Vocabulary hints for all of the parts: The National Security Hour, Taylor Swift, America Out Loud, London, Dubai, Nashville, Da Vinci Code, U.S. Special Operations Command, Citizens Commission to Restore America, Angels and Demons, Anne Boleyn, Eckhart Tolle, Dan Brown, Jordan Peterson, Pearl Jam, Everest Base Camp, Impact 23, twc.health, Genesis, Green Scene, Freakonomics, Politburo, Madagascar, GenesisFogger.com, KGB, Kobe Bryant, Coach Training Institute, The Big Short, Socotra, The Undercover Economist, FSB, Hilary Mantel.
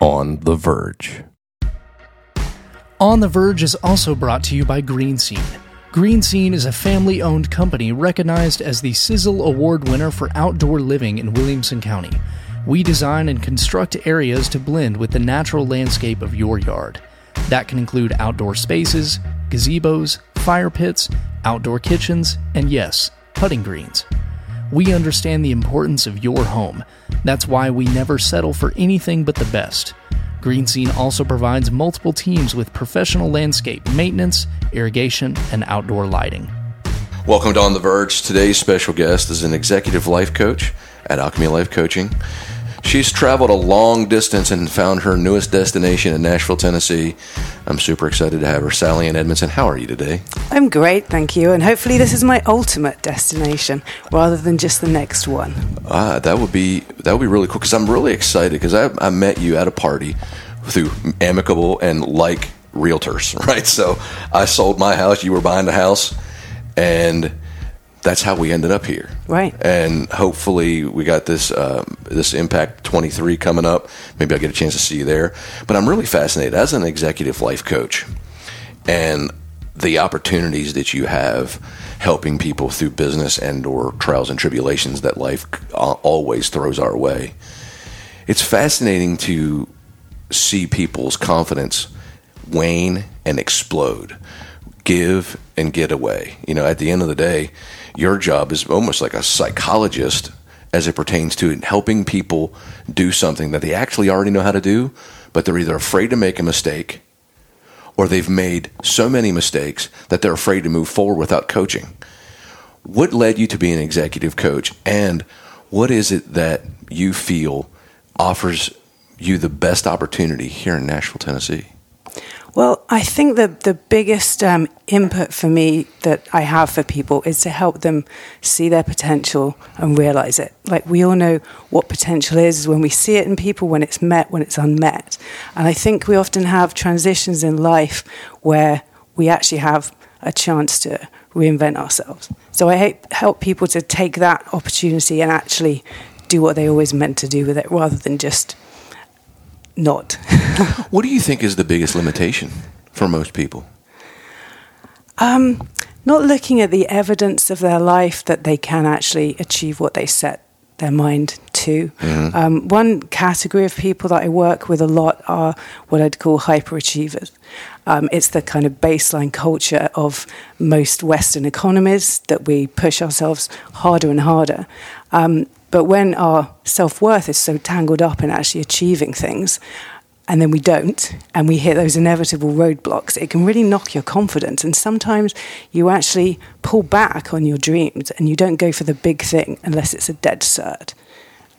On The Verge. On The Verge is also brought to you by Green Scene. Green Scene is a family-owned company recognized as the Sizzle Award winner for outdoor living in Williamson County. We design and construct areas to blend with the natural landscape of your yard. That can include outdoor spaces, gazebos, fire pits, outdoor kitchens, and yes, putting greens. We understand the importance of your home. That's why we never settle for anything but the best. Green Scene also provides multiple teams with professional landscape maintenance, irrigation, and outdoor lighting. Welcome to On The Verge. Today's special guest is an executive life coach at Alchemy Life Coaching. She's traveled a long distance and found her newest destination in Nashville, Tennessee. I'm super excited to have her. Sally-Ann Edmondson, how are you today? I'm great, thank you. And hopefully this is my ultimate destination rather than just the next one. That would be really cool, because I'm really excited because I met you at a party through Amicable and like realtors, right? So I sold my house, you were buying the house, and that's how we ended up here. Right. And hopefully we got this this Impact 23 coming up. Maybe I'll get a chance to see you there. But I'm really fascinated as an executive life coach and the opportunities that you have helping people through business and or trials and tribulations that life always throws our way. It's fascinating to see people's confidence wane and explode, give and get away. You know, at the end of the day, your job is almost like a psychologist as it pertains to helping people do something that they actually already know how to do, but they're either afraid to make a mistake or they've made so many mistakes that they're afraid to move forward without coaching. What led you to be an executive coach, and what is it that you feel offers you the best opportunity here in Nashville, Tennessee? Well, I think that the biggest input for me that I have for people is to help them see their potential and realize it. Like, we all know what potential is when we see it in people, when it's met, when it's unmet. And I think we often have transitions in life where we actually have a chance to reinvent ourselves. So I help people to take that opportunity and actually do what they always meant to do with it, rather than just not. What do you think is the biggest limitation for most people? Not looking at the evidence of their life that they can actually achieve what they set their mind to. Mm-hmm. One category of people that I work with a lot are what I'd call hyperachievers. It's the kind of baseline culture of most Western economies that we push ourselves harder and harder. But when our self-worth is so tangled up in actually achieving things, and then we don't, and we hit those inevitable roadblocks, it can really knock your confidence. And sometimes you actually pull back on your dreams and you don't go for the big thing unless it's a dead cert.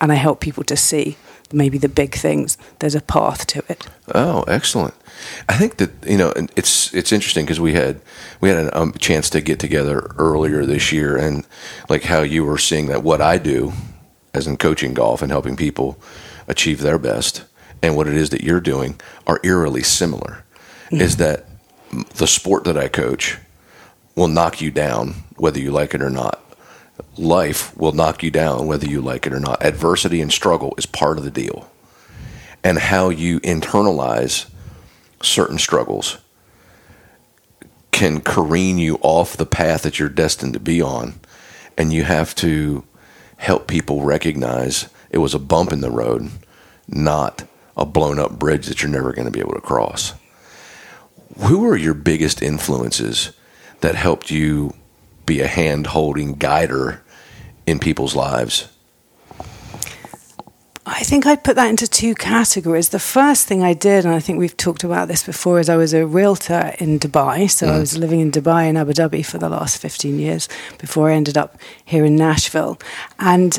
And I help people to see maybe the big things, there's a path to it. Oh, excellent. I think that, you know, it's interesting because we had a chance to get together earlier this year, and like how you were seeing that what I do as in coaching golf and helping people achieve their best and what it is that you're doing are eerily similar. Mm-hmm. Is that the sport that I coach will knock you down whether you like it or not. Life will knock you down whether you like it or not. Adversity and struggle is part of the deal. And how you internalize certain struggles can careen you off the path that you're destined to be on. And you have to help people recognize it was a bump in the road, not a blown up bridge that you're never going to be able to cross. Who are your biggest influences that helped you be a hand-holding guider in people's lives? I think I'd put that into two categories. The first thing I did, and I think we've talked about this before, is I was a realtor in Dubai. So I was living in Dubai and Abu Dhabi for the last 15 years before I ended up here in Nashville. And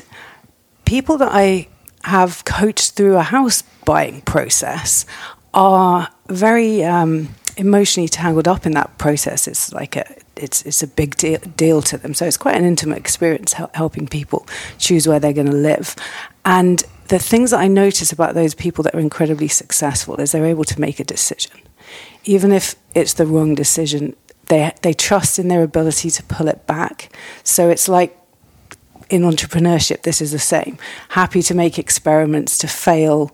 people that I have coached through a house buying process are very emotionally tangled up in that process. It's like it's a big deal to them. So it's quite an intimate experience helping people choose where they're going to live. And the things that I notice about those people that are incredibly successful is they're able to make a decision. Even if it's the wrong decision, they trust in their ability to pull it back. So it's like in entrepreneurship, this is the same. Happy to make experiments, to fail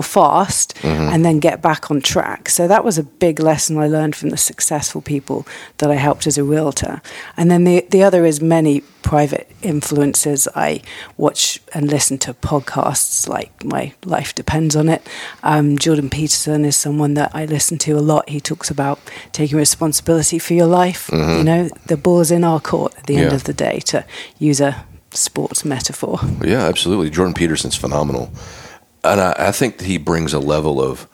fast, and then get back on track. So that was a big lesson I learned from the successful people that I helped as a realtor. And then the other is many private influencers. I watch and listen to podcasts like My Life Depends on It. Jordan Peterson is someone that I listen to a lot. He talks about taking responsibility for your life. Mm-hmm. You know, the ball's in our court at the end of the day, to use a sports metaphor. Yeah, absolutely. Jordan Peterson's phenomenal. And I think he brings a level of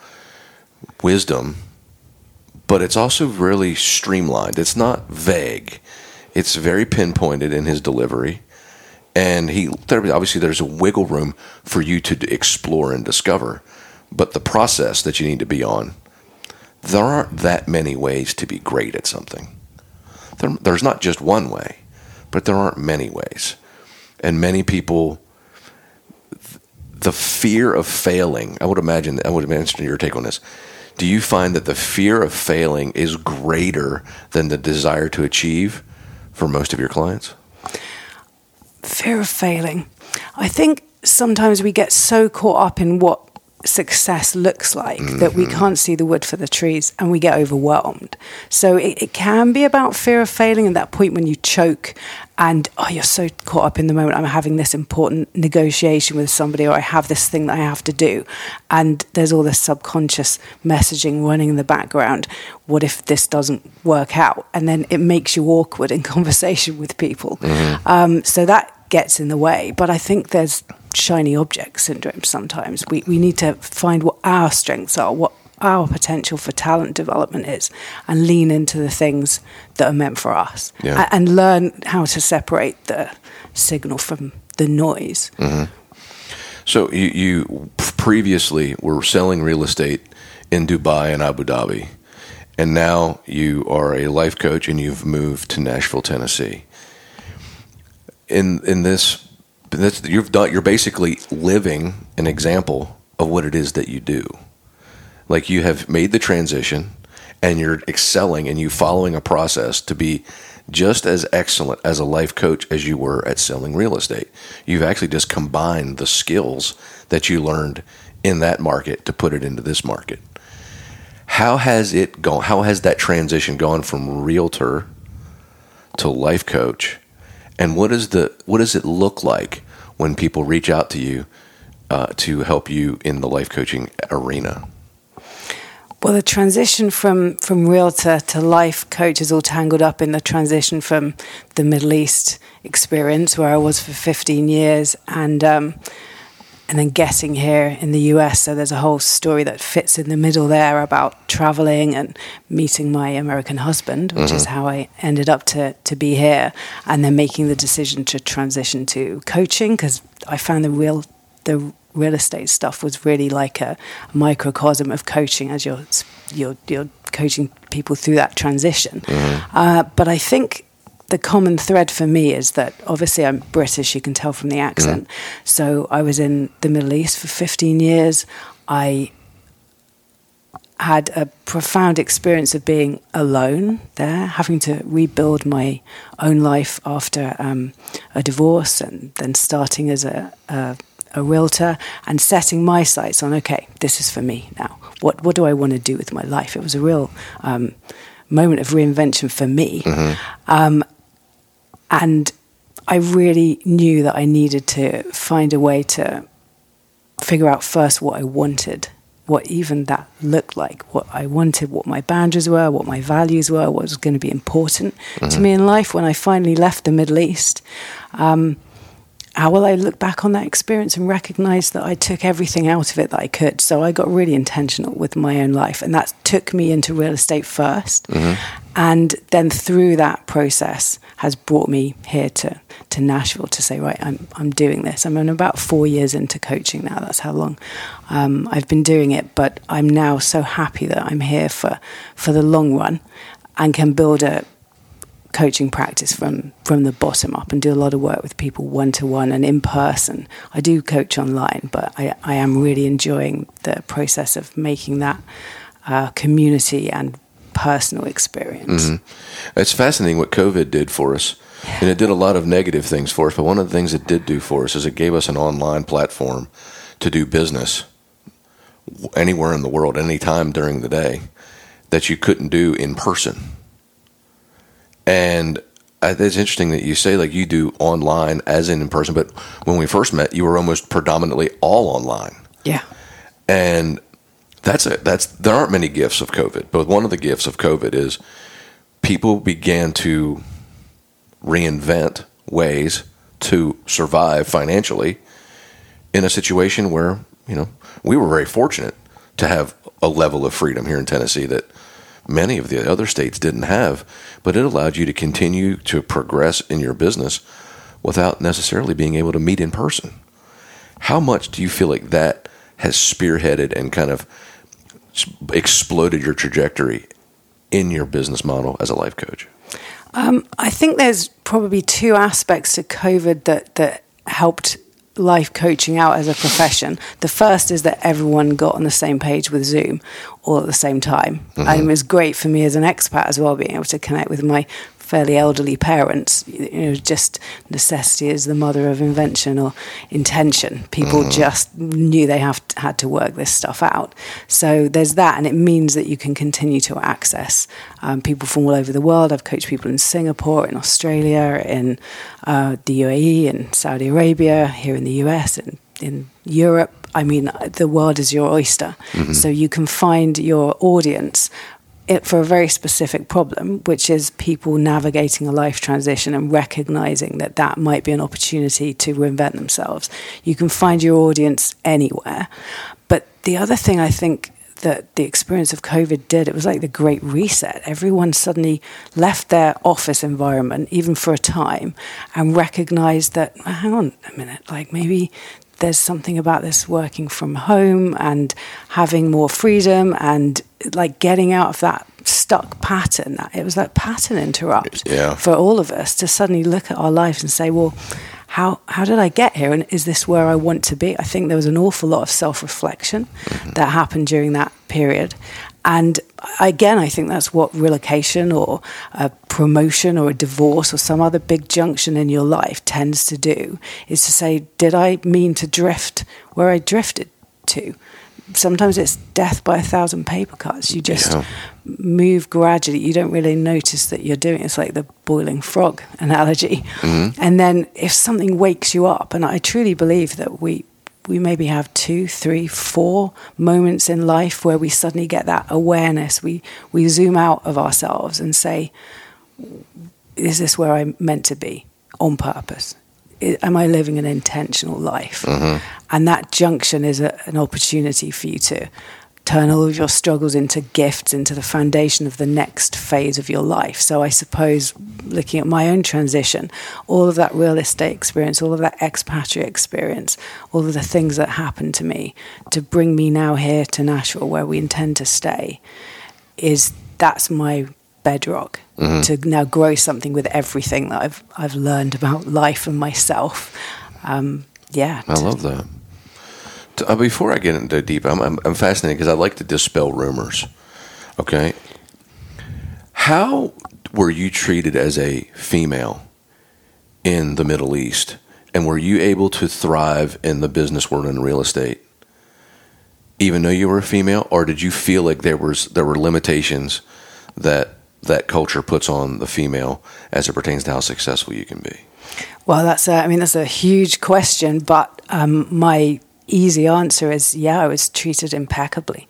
wisdom, but it's also really streamlined. It's not vague. It's very pinpointed in his delivery. And obviously there's a wiggle room for you to explore and discover, but the process that you need to be on, there aren't that many ways to be great at something. There's not just one way, but there aren't many ways. And many people, the fear of failing, I would imagine your take on this. Do you find that the fear of failing is greater than the desire to achieve for most of your clients? Fear of failing. I think sometimes we get so caught up in what success looks like that we can't see the wood for the trees and we get overwhelmed. So it can be about fear of failing, and that point when you choke and you're so caught up in the moment. I'm having this important negotiation with somebody, or I have this thing that I have to do, and there's all this subconscious messaging running in the background. What if this doesn't work out? And then it makes you awkward in conversation with people. So that gets in the way. But I think there's shiny object syndrome sometimes. We need to find what our strengths are, what our potential for talent development is, and lean into the things that are meant for us, and learn how to separate the signal from the noise. So you previously were selling real estate in Dubai and Abu Dhabi, and now you are a life coach and you've moved to Nashville, Tennessee. You're basically living an example of what it is that you do. Like, you have made the transition and you're excelling and you following a process to be just as excellent as a life coach as you were at selling real estate. You've actually just combined the skills that you learned in that market to put it into this market. How has it gone? How has that transition gone from realtor to life coach? And what does it look like when people reach out to you to help you in the life coaching arena? Well, the transition from realtor to life coach is all tangled up in the transition from the Middle East experience, where I was for 15 years, and then getting here in the US. So there's a whole story that fits in the middle there about traveling and meeting my American husband, which is how I ended up to be here, and then making the decision to transition to coaching, because I found the real estate stuff was really like a microcosm of coaching as you're coaching people through that transition. But I think the common thread for me is that obviously I'm British, you can tell from the accent. So I was in the Middle East for 15 years. I had a profound experience of being alone there, having to rebuild my own life after a divorce, and then starting as a realtor and setting my sights on, okay, this is for me now. What do I want to do with my life? It was a real moment of reinvention for me. And I really knew that I needed to find a way to figure out first what I wanted, what even that looked like, what I wanted, what my boundaries were, what my values were, what was going to be important to me in life when I finally left the Middle East. how will I look back on that experience and recognize that I took everything out of it that I could? So I got really intentional with my own life, and that took me into real estate first. Mm-hmm. And then through that process has brought me here to Nashville to say, right, I'm doing this. I'm about 4 years into coaching now. That's how long I've been doing it. But I'm now so happy that I'm here for the long run and can build a coaching practice from the bottom up and do a lot of work with people one-to-one and in person. I do coach online, but I am really enjoying the process of making that community and personal experience. Mm-hmm. It's fascinating what COVID did for us. Yeah. And it did a lot of negative things for us, but one of the things it did do for us is it gave us an online platform to do business anywhere in the world, any time during the day, that you couldn't do in person. And it's interesting that you say, like, you do online as in person, but when we first met, you were almost predominantly all online. Yeah. And there aren't many gifts of COVID, but one of the gifts of COVID is people began to reinvent ways to survive financially in a situation where, you know, we were very fortunate to have a level of freedom here in Tennessee that many of the other states didn't have, but it allowed you to continue to progress in your business without necessarily being able to meet in person. How much do you feel like that has spearheaded and kind of exploded your trajectory in your business model as a life coach? I think there's probably two aspects to COVID that helped life coaching out as a profession. The first is that everyone got on the same page with Zoom all at the same time. Mm-hmm. And it was great for me as an expat as well, being able to connect with my fairly elderly parents. You know, just necessity is the mother of invention or intention. People just knew they had to work this stuff out. So there's that, and it means that you can continue to access people from all over the world. I've coached people in Singapore, in Australia, in the UAE, in Saudi Arabia, here in the US, and in Europe. I mean, the world is your oyster. Mm-hmm. So you can find your audience for a very specific problem, which is people navigating a life transition and recognizing that that might be an opportunity to reinvent themselves. You can find your audience anywhere. But the other thing I think that the experience of COVID did, it was like the Great Reset. Everyone suddenly left their office environment, even for a time, and recognized that, hang on a minute, like maybe there's something about this working from home and having more freedom and like getting out of that stuck pattern. It was like pattern interrupt for all of us to suddenly look at our lives and say, well, how did I get here? And is this where I want to be? I think there was an awful lot of self-reflection that happened during that period. And again, I think that's what relocation or a promotion or a divorce or some other big junction in your life tends to do, is to say, did I mean to drift where I drifted to? Sometimes it's death by 1,000 paper cuts. You just move gradually. You don't really notice that you're doing it. It's like the boiling frog analogy. Mm-hmm. And then if something wakes you up, and I truly believe that we maybe have 2, 3, 4 moments in life where we suddenly get that awareness. We zoom out of ourselves and say, is this where I'm meant to be on purpose? Am I living an intentional life? Mm-hmm. And that junction is an opportunity for you to turn all of your struggles into gifts, into the foundation of the next phase of your life. So I suppose, looking at my own transition, all of that real estate experience, all of that expatriate experience, all of the things that happened to me to bring me now here to Nashville, where we intend to stay, that's my bedrock to now grow something with everything that I've learned about life and myself. I love that. Before I get into deep, I'm fascinated because I like to dispel rumors. Okay, how were you treated as a female in the Middle East, and were you able to thrive in the business world and real estate, even though you were a female, or did you feel like there were limitations that culture puts on the female as it pertains to how successful you can be? Well, that's a huge question, but my easy answer is, I was treated impeccably.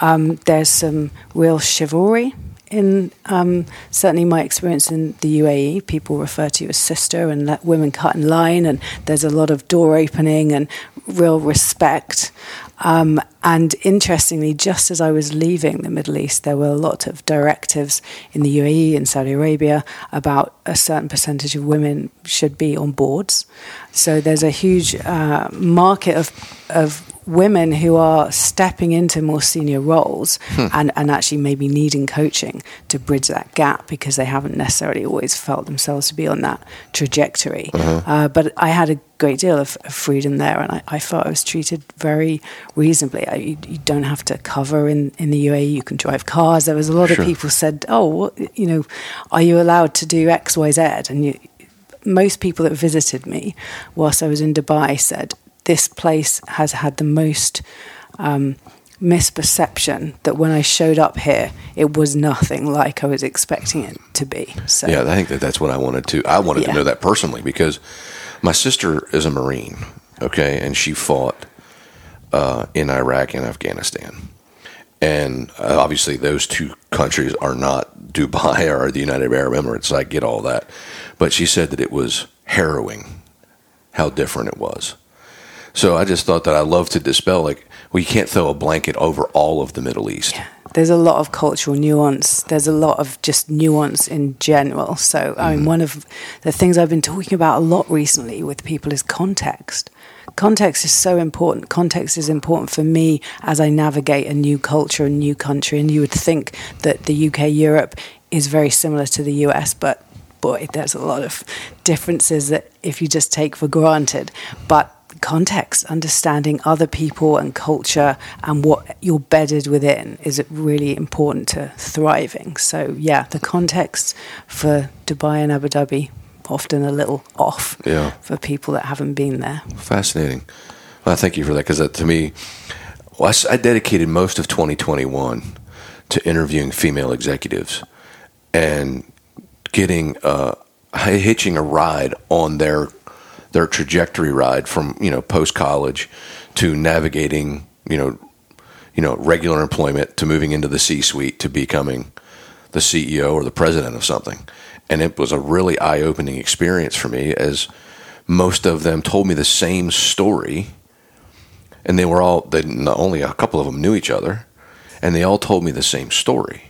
There's some real chivalry In certainly my experience in the UAE, people refer to you as sister and let women cut in line, and there's a lot of door opening and real respect. And interestingly, just as I was leaving the Middle East, there were a lot of directives in the UAE and Saudi Arabia about a certain percentage of women should be on boards. So there's a huge market of women who are stepping into more senior roles and actually maybe needing coaching to bridge that gap because they haven't necessarily always felt themselves to be on that trajectory. But I had a great deal of freedom there, and I felt I was treated very reasonably. You don't have to cover in the UAE, you can drive cars. There was a lot of people said, are you allowed to do X, Y, Z? And most people that visited me whilst I was in Dubai said, this place has had the most misperception that when I showed up here, it was nothing like I was expecting it to be. So. Yeah, I think that's what I wanted to. I wanted to know that personally because my sister is a Marine, okay, and she fought in Iraq and Afghanistan. And obviously those two countries are not Dubai or the United Arab Emirates. I get all that. But she said that it was harrowing how different it was. So I just thought that I love to dispel, you can't throw a blanket over all of the Middle East. Yeah. There's a lot of cultural nuance. There's a lot of just nuance in general. So, I mean, one of the things I've been talking about a lot recently with people is context. Context is so important. Context is important for me as I navigate a new culture, a new country. And you would think that the UK, Europe is very similar to the US, but boy, there's a lot of differences that if you just take for granted. But context, understanding other people and culture and what you're bedded within is really important to thriving. So yeah, the context for Dubai and Abu Dhabi often a little off for people that haven't been there. Fascinating. Well, thank you for that, because to me, I dedicated most of 2021 to interviewing female executives and getting hitching a ride on their trajectory ride from, post college to navigating, regular employment to moving into the C-suite to becoming the CEO or the president of something. And it was a really eye-opening experience for me, as most of them told me the same story, and they were all, only a couple of them knew each other, and they all told me the same story.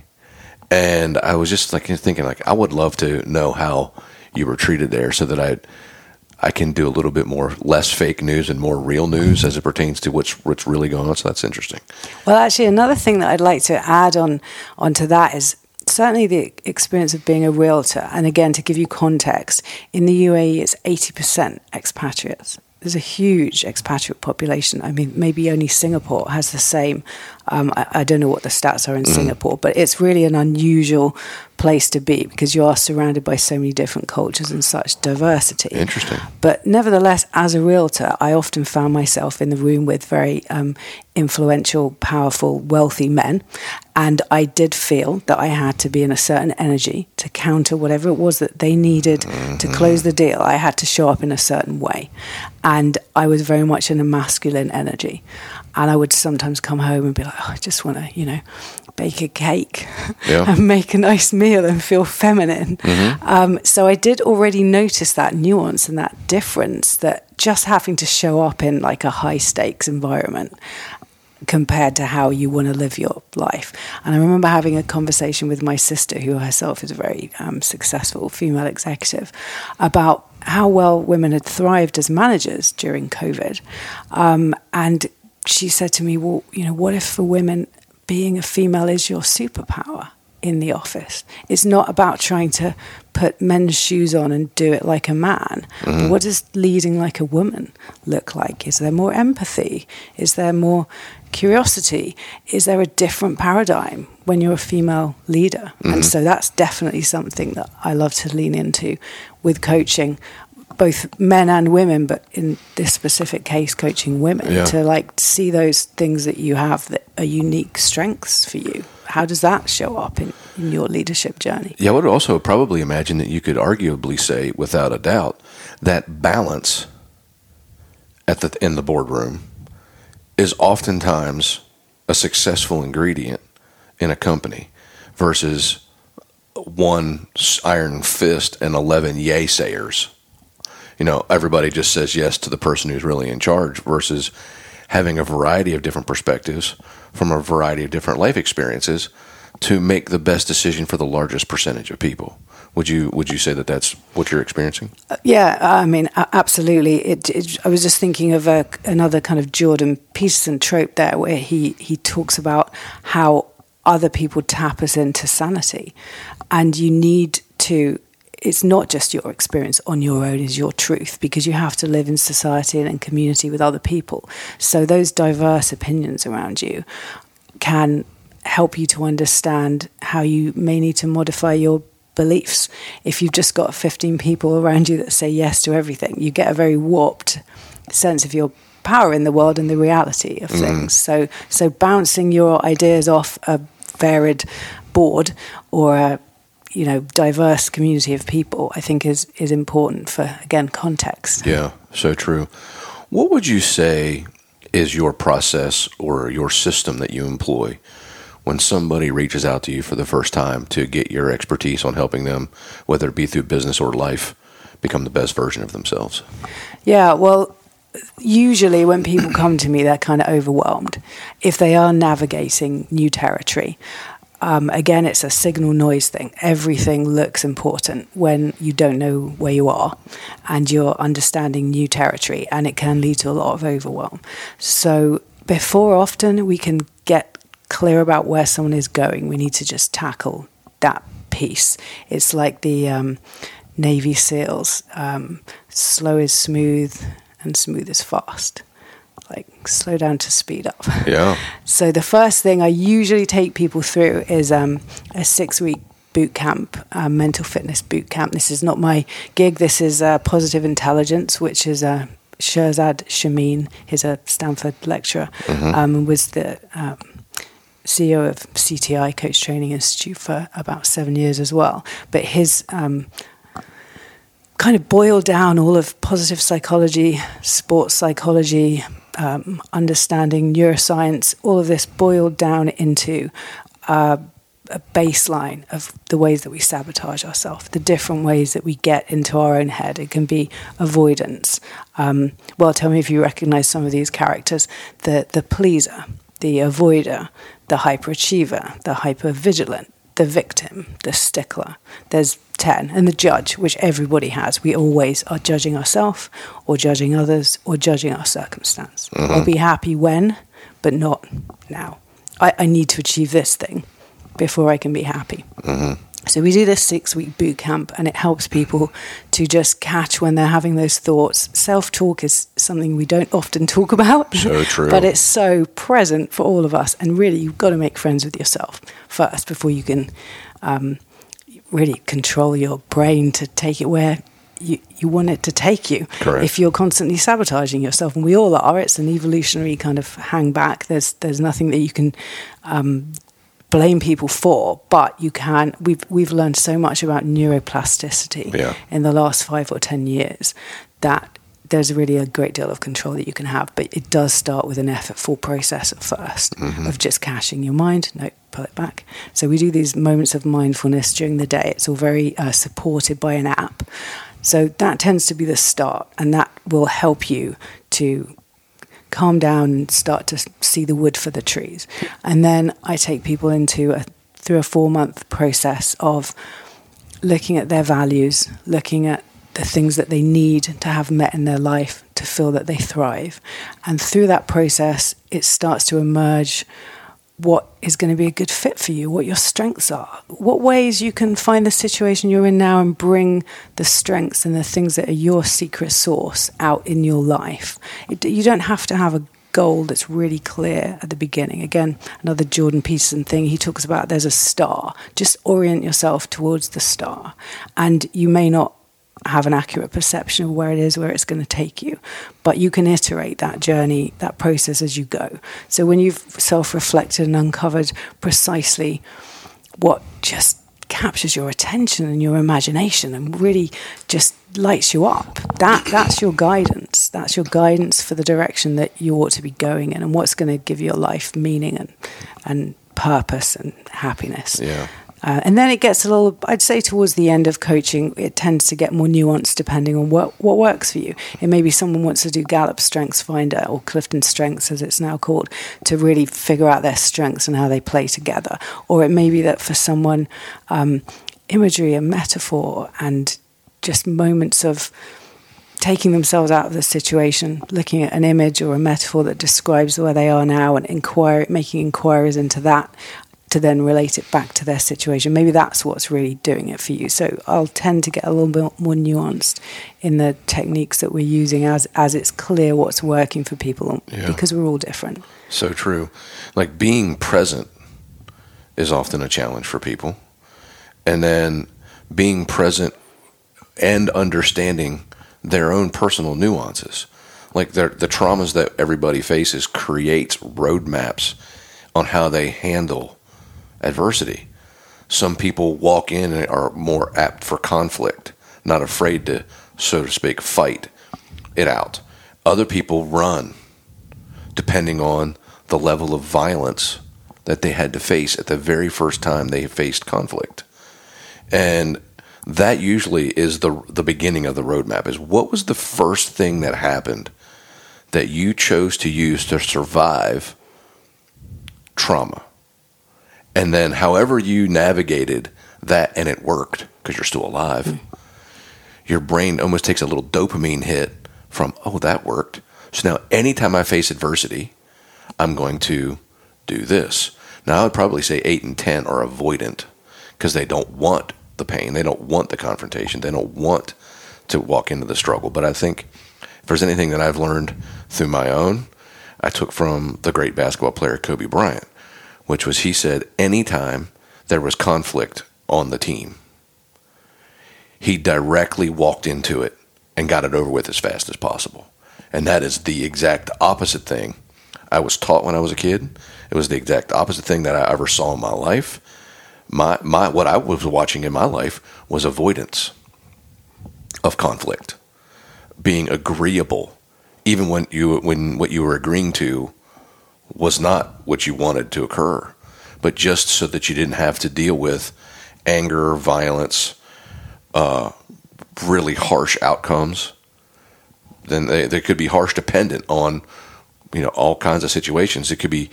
And I was just thinking, I would love to know how you were treated there so that I can do a little bit more, less fake news and more real news as it pertains to what's really going on. So that's interesting. Well, actually, another thing that I'd like to add onto that is certainly the experience of being a realtor. And again, to give you context, in the UAE, it's 80% expatriates. There's a huge expatriate population. I mean, maybe only Singapore has the same. I don't know what the stats are in Singapore, but it's really an unusual place to be because you are surrounded by so many different cultures and such diversity. Interesting. But nevertheless, as a realtor, I often found myself in the room with very influential, powerful, wealthy men. And I did feel that I had to be in a certain energy to counter whatever it was that they needed to close the deal. I had to show up in a certain way. And I was very much in a masculine energy. And I would sometimes come home and be like, I just want to, bake a cake and make a nice meal and feel feminine. So I did already notice that nuance and that difference, that just having to show up in a high stakes environment compared to how you want to live your life. And I remember having a conversation with my sister, who herself is a very successful female executive, about how well women had thrived as managers during COVID. And she said to me, well, what if for women, being a female is your superpower in the office? It's not about trying to put men's shoes on and do it like a man. Mm-hmm. What does leading like a woman look like? Is there more empathy? Is there more curiosity? Is there a different paradigm when you're a female leader? Mm-hmm. And so that's definitely something that I love to lean into with coaching, both men and women, but in this specific case, coaching women, to see those things that you have that are unique strengths for you. How does that show up in your leadership journey? Yeah, I would also probably imagine that you could arguably say, without a doubt, that balance in the boardroom is oftentimes a successful ingredient in a company versus one iron fist and 11 yay sayers. You know, everybody just says yes to the person who's really in charge versus having a variety of different perspectives from a variety of different life experiences to make the best decision for the largest percentage of people. Would you say that that's what you're experiencing? Yeah, I mean, absolutely. I was just thinking of another kind of Jordan Peterson trope there where he talks about how other people tap us into sanity. And you need to, it's not just your experience on your own is your truth, because you have to live in society and in community with other people. So those diverse opinions around you can help you to understand how you may need to modify your beliefs. If you've just got 15 people around you that say yes to everything, you get a very warped sense of your power in the world and the reality of things. So bouncing your ideas off a varied board or a diverse community of people, I think is important for, again, context. Yeah, so true. What would you say is your process or your system that you employ when somebody reaches out to you for the first time to get your expertise on helping them, whether it be through business or life, become the best version of themselves? Yeah, well, usually when people come to me, they're kind of overwhelmed. If they are navigating new territory, again, it's a signal noise thing. Everything looks important when you don't know where you are and you're understanding new territory, and it can lead to a lot of overwhelm. So before often we can get clear about where someone is going, we need to just tackle that piece. It's like the Navy SEALs, slow is smooth and smooth is fast. Like slow down to speed up. Yeah. So the first thing I usually take people through is a 6-week boot camp, mental fitness boot camp. This is not my gig. This is Positive Intelligence, which is Shirzad Chamine. He's a Stanford lecturer, and was the CEO of CTI, Coach Training Institute, for about 7 years as well. But his kind of boiled down all of positive psychology, sports psychology, understanding neuroscience, all of this boiled down into a baseline of the ways that we sabotage ourselves, the different ways that we get into our own head. It can be avoidance. Well, tell me if you recognize some of these characters: the pleaser, the avoider, the hyperachiever, the hypervigilant, the victim, the stickler. There's 10. And the judge, which everybody has. We always are judging ourselves or judging others or judging our circumstance. I'll be happy when, but not now. I need to achieve this thing before I can be happy. So we do this 6-week boot camp, and it helps people to just catch when they're having those thoughts. Self-talk is something we don't often talk about. So true. But it's so present for all of us. And really, you've got to make friends with yourself first before you can really control your brain to take it where you want it to take you. Correct. If you're constantly sabotaging yourself, and we all are, it's an evolutionary kind of hang back. There's nothing that you can blame people for, but you can. We've learned so much about neuroplasticity in the last 5 or 10 years that there's really a great deal of control that you can have, but it does start with an effortful process at first of just caching your mind. No, pull it back. So we do these moments of mindfulness during the day. It's all very supported by an app. So that tends to be the start, and that will help you to calm down and start to see the wood for the trees. And then I take people into through a 4-month process of looking at their values, looking at the things that they need to have met in their life to feel that they thrive. And through that process, it starts to emerge what is going to be a good fit for you, what your strengths are, what ways you can find the situation you're in now and bring the strengths and the things that are your secret sauce out in your life. You don't have to have a goal that's really clear at the beginning. Again, another Jordan Peterson thing, he talks about there's a star. Just orient yourself towards the star. And you may not have an accurate perception of where it is, where it's going to take you. But you can iterate that journey, that process as you go. So when you've self-reflected and uncovered precisely what just captures your attention and your imagination and really just lights you up, that's your guidance. That's your guidance for the direction that you ought to be going in and what's going to give your life meaning and purpose and happiness. Yeah. And then it gets a little, I'd say towards the end of coaching, it tends to get more nuanced depending on what works for you. It may be someone wants to do Gallup Strengths Finder or Clifton Strengths, as it's now called, to really figure out their strengths and how they play together. Or it may be that for someone, imagery and metaphor and just moments of taking themselves out of the situation, looking at an image or a metaphor that describes where they are now and making inquiries into that, to then relate it back to their situation. Maybe that's what's really doing it for you. So I'll tend to get a little bit more nuanced in the techniques that we're using as it's clear what's working for people, because we're all different. So true. Like being present is often a challenge for people. And then being present and understanding their own personal nuances. Like the traumas that everybody faces creates roadmaps on how they handle adversity. Some people walk in and are more apt for conflict, not afraid to, so to speak, fight it out. Other people run, depending on the level of violence that they had to face at the very first time they faced conflict. And that usually is the beginning of the roadmap, is what was the first thing that happened that you chose to use to survive trauma? And then however you navigated that and it worked, because you're still alive, your brain almost takes a little dopamine hit from, oh, that worked. So now anytime I face adversity, I'm going to do this. Now I would probably say 8 and 10 are avoidant, because they don't want the pain. They don't want the confrontation. They don't want to walk into the struggle. But I think if there's anything that I've learned through my own, I took from the great basketball player Kobe Bryant, which was, he said, anytime there was conflict on the team, he directly walked into it and got it over with as fast as possible. And that is the exact opposite thing I was taught when I was a kid. It was the exact opposite thing that I ever saw in my life. What I was watching in my life was avoidance of conflict, being agreeable, even when what you were agreeing to was not what you wanted to occur, but just so that you didn't have to deal with anger, violence, really harsh outcomes. Then they could be harsh, dependent on, all kinds of situations. It could be,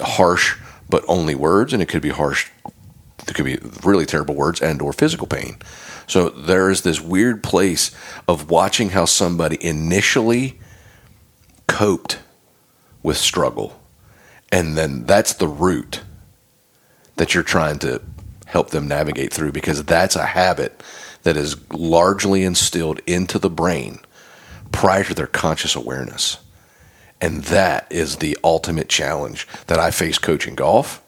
harsh, but only words. And it could be harsh. There could be really terrible words and or physical pain. So there is this weird place of watching how somebody initially coped with struggle, and then that's the route that you're trying to help them navigate through, because that's a habit that is largely instilled into the brain prior to their conscious awareness. And that is the ultimate challenge that I face coaching golf.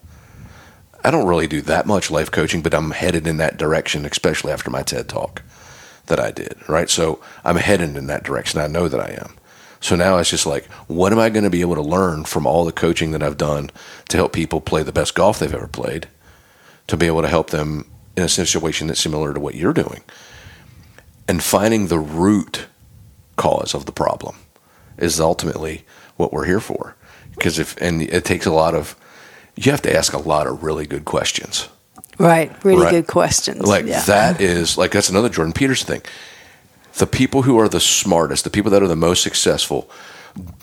I don't really do that much life coaching, but I'm headed in that direction, especially after my TED talk that I did, right? So I'm headed in that direction. I know that I am. So now it's just like, what am I going to be able to learn from all the coaching that I've done to help people play the best golf they've ever played, to be able to help them in a situation that's similar to what you're doing? And finding the root cause of the problem is ultimately what we're here for. Because it takes you have to ask a lot of really good questions. Right. Really good questions. That's another Jordan Peterson thing. The people who are the smartest, the people that are the most successful,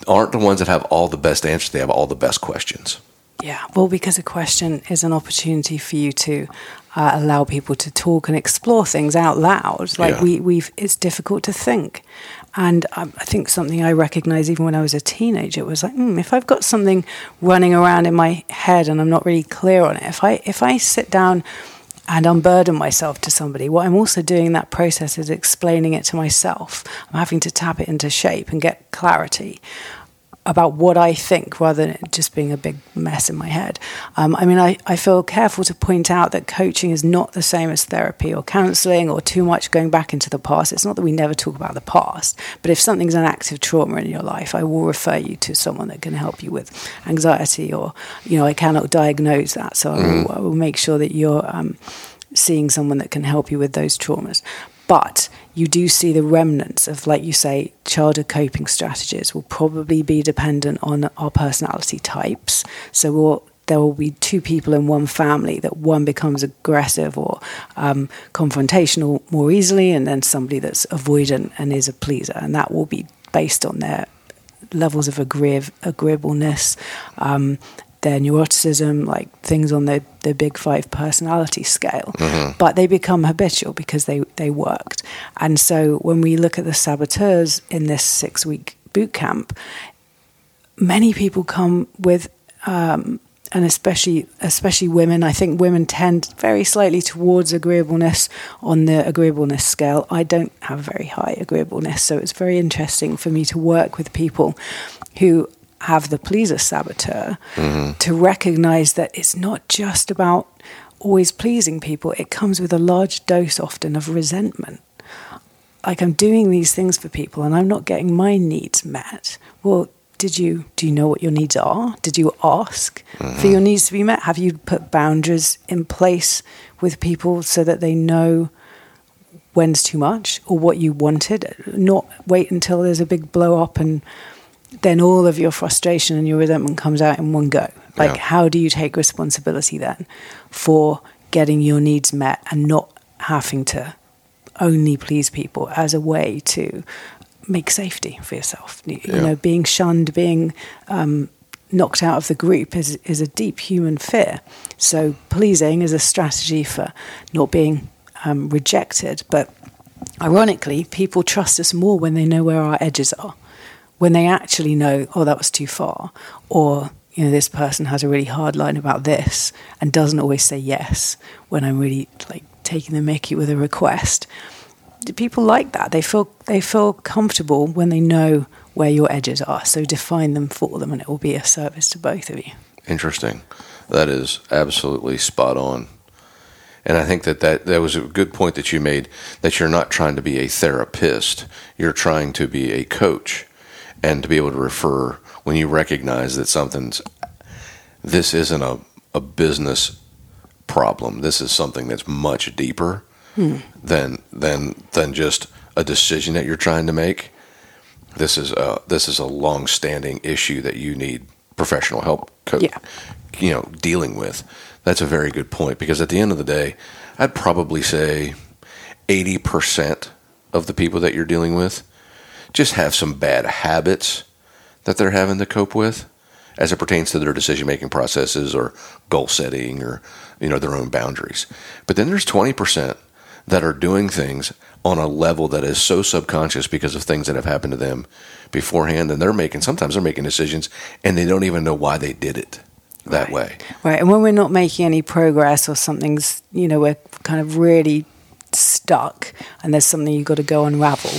aren't the ones that have all the best answers. They have all the best questions. Yeah, well, because a question is an opportunity for you to allow people to talk and explore things out loud. It's difficult to think. And I think something I recognized even when I was a teenager was like, if I've got something running around in my head and I'm not really clear on it, if I sit down and unburden myself to somebody, what I'm also doing in that process is explaining it to myself. I'm having to tap it into shape and get clarity about what I think rather than it just being a big mess in my head. I feel careful to point out that coaching is not the same as therapy or counseling or too much going back into the past. It's not that we never talk about the past, but if something's an active trauma in your life, I will refer you to someone that can help you with anxiety or, I cannot diagnose that. So I will make sure that you're seeing someone that can help you with those traumas. But you do see the remnants of, like you say, childhood coping strategies will probably be dependent on our personality types. So we'll there will be two people in one family, that one becomes aggressive or confrontational more easily, and then somebody that's avoidant and is a pleaser. And that will be based on their levels of agreeableness, their neuroticism, like things on the big five personality scale. Mm-hmm. But they become habitual because they worked. And so when we look at the saboteurs in this 6-week boot camp, many people come with, and especially women, I think women tend very slightly towards agreeableness on the agreeableness scale. I don't have very high agreeableness, so it's very interesting for me to work with people who have the pleaser saboteur, mm-hmm. to recognize that it's not just about always pleasing people. It comes with a large dose often of resentment. Like, I'm doing these things for people and I'm not getting my needs met. Well, do you know what your needs are? Did you ask for your needs to be met? Have you put boundaries in place with people so that they know when's too much or what you wanted? Not wait until there's a big blow up and then all of your frustration and your resentment comes out in one go. Like, how do you take responsibility then for getting your needs met and not having to only please people as a way to make safety for yourself? You know, being shunned, being knocked out of the group is a deep human fear. So pleasing is a strategy for not being rejected. But ironically, people trust us more when they know where our edges are. When they actually know, oh, that was too far, or, you know, this person has a really hard line about this and doesn't always say yes when I'm really, like, taking the mickey with a request. People like that. They feel comfortable when they know where your edges are. So define them for them, and it will be a service to both of you. Interesting. That is absolutely spot on. And I think that was a good point that you made, that you're not trying to be a therapist. You're trying to be a coach. And to be able to refer when you recognize that this isn't a business problem. This is something that's much deeper than just a decision that you're trying to make. This is a long-standing issue that you need professional help, you know, dealing with. That's a very good point, because at the end of the day, I'd probably say 80% of the people that you're dealing with just have some bad habits that they're having to cope with as it pertains to their decision-making processes or goal setting or, you know, their own boundaries. But then there's 20% that are doing things on a level that is so subconscious because of things that have happened to them beforehand. And sometimes they're making decisions and they don't even know why they did it that way. Right. And when we're not making any progress or something's, you know, we're kind of really stuck and there's something you've got to go unravel,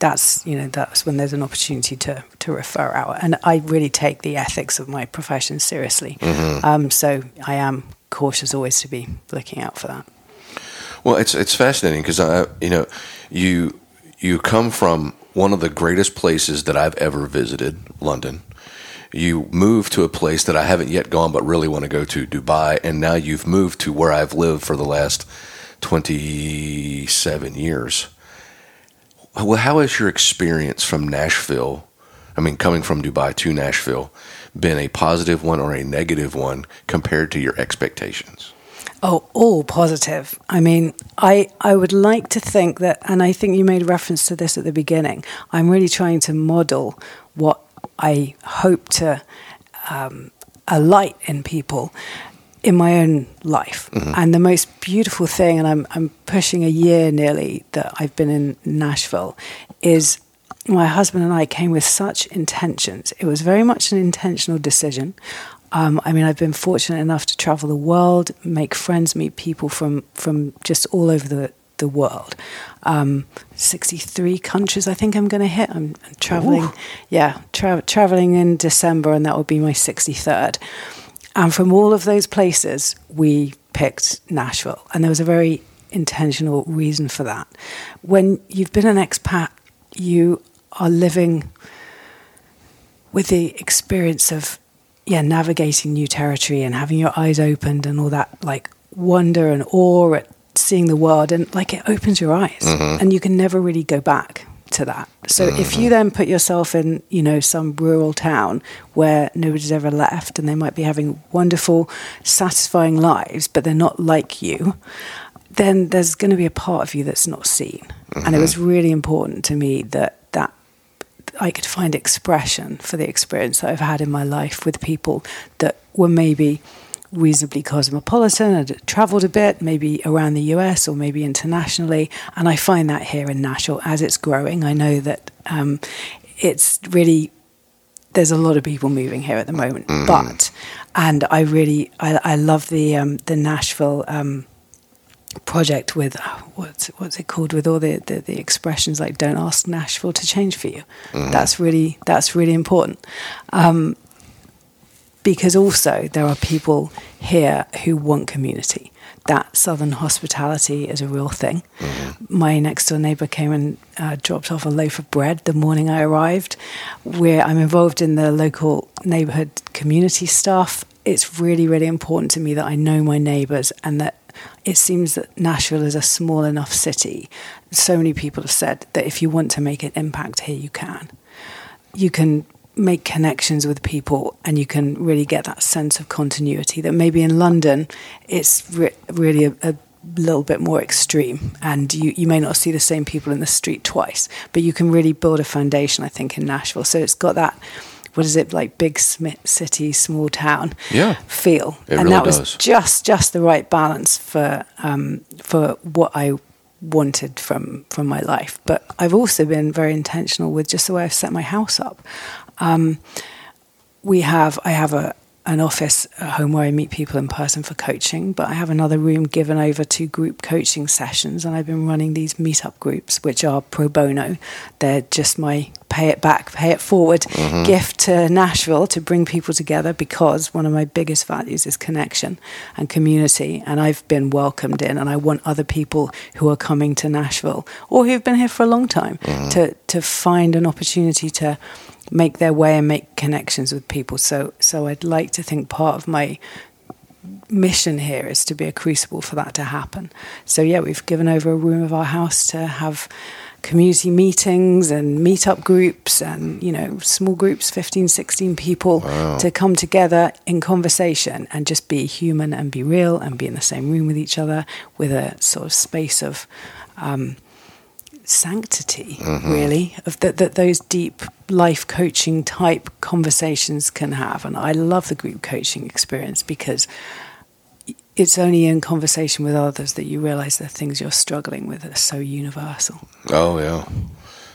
that's when there's an opportunity to refer out. And I really take the ethics of my profession seriously. Mm-hmm. So I am cautious always to be looking out for that. Well, it's fascinating because, you come from one of the greatest places that I've ever visited, London. You move to a place that I haven't yet gone but really want to go to, Dubai. And now you've moved to where I've lived for the last 27 years. Well, how has your experience from Nashville, coming from Dubai to Nashville, been a positive one or a negative one compared to your expectations? Oh, all positive. I would like to think that, and I think you made reference to this at the beginning, I'm really trying to model what I hope to alight in people in my own life. Mm-hmm. And the most beautiful thing, and I'm pushing a year nearly that I've been in Nashville, is my husband and I came with such intentions. It was very much an intentional decision. I've been fortunate enough to travel the world, make friends, meet people from just all over the world. 63 countries I think I'm going to hit. I'm traveling, traveling in December, and that will be my 63rd. And from all of those places, we picked Nashville. And there was a very intentional reason for that. When you've been an expat, you are living with the experience of, navigating new territory and having your eyes opened and all that, like, wonder and awe at seeing the world. And, like, it opens your eyes. Mm-hmm. And you can never really go back to that. So if you then put yourself in, you know, some rural town where nobody's ever left and they might be having wonderful, satisfying lives, but they're not like you, then there's going to be a part of you that's not seen. Mm-hmm. And it was really important to me that I could find expression for the experience that I've had in my life with people that were maybe reasonably cosmopolitan, had traveled a bit, maybe around the US or maybe internationally. And I find that here in Nashville, as it's growing, I know that it's really, there's a lot of people moving here at the moment. Mm-hmm. I love the Nashville project with what's it called, with all the expressions like "Don't ask Nashville to change for you." Mm-hmm. That's really important, because also there are people here who want community. That Southern hospitality is a real thing. Mm-hmm. My next door neighbour came and dropped off a loaf of bread the morning I arrived. I'm involved in the local neighbourhood community stuff. It's really, really important to me that I know my neighbours, and that it seems that Nashville is a small enough city. So many people have said that if you want to make an impact here, you can. You can make connections with people, and you can really get that sense of continuity that maybe in London it's really a little bit more extreme, and you may not see the same people in the street twice, but you can really build a foundation, I think, in Nashville. So it's got that, what is it, like big city, small town feel. It and really that does. Was just the right balance for what I wanted from my life. But I've also been very intentional with just the way I've set my house up. I have an office at home where I meet people in person for coaching, but I have another room given over to group coaching sessions, and I've been running these meetup groups, which are pro bono. They're just my pay it back, pay it forward gift to Nashville to bring people together, because one of my biggest values is connection and community, and I've been welcomed in, and I want other people who are coming to Nashville or who've been here for a long time to find an opportunity to make their way and make connections with people. So I'd like to think part of my mission here is to be a crucible for that to happen. So yeah, we've given over a room of our house to have community meetings and meetup groups and, you know, small groups, 15, 16 people to come together in conversation and just be human and be real and be in the same room with each other, with a sort of space of sanctity, really, of that those deep life coaching type conversations can have. And I love the group coaching experience, because it's only in conversation with others that you realize the things you're struggling with are so universal. Oh yeah,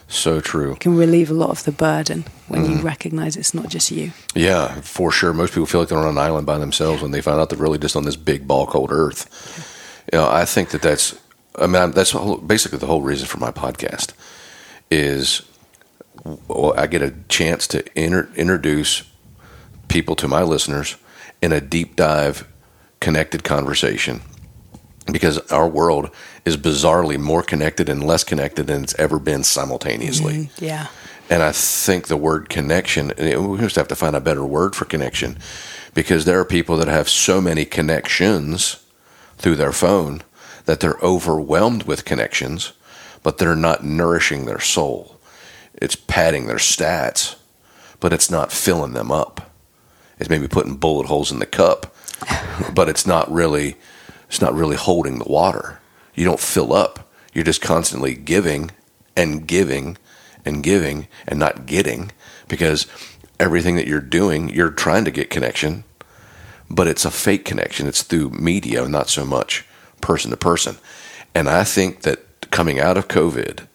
so true. It can relieve a lot of the burden when you recognize it's not just you. Yeah, for sure. Most people feel like they're on an island by themselves when they find out they're really just on this big ball called Earth. Yeah. You know, I think that's that's basically the whole reason for my podcast is I get a chance to introduce people to my listeners in a deep dive, connected conversation, because our world is bizarrely more connected and less connected than it's ever been simultaneously. Mm-hmm. Yeah. And I think the word connection, we just have to find a better word for connection, because there are people that have so many connections through their phone that they're overwhelmed with connections, but they're not nourishing their soul. It's padding their stats, but it's not filling them up. It's maybe putting bullet holes in the cup, but it's not really holding the water. You don't fill up. You're just constantly giving and giving and giving and not getting, because everything that you're doing, you're trying to get connection, but it's a fake connection. It's through media, not so much person to person. And I think that coming out of COVID,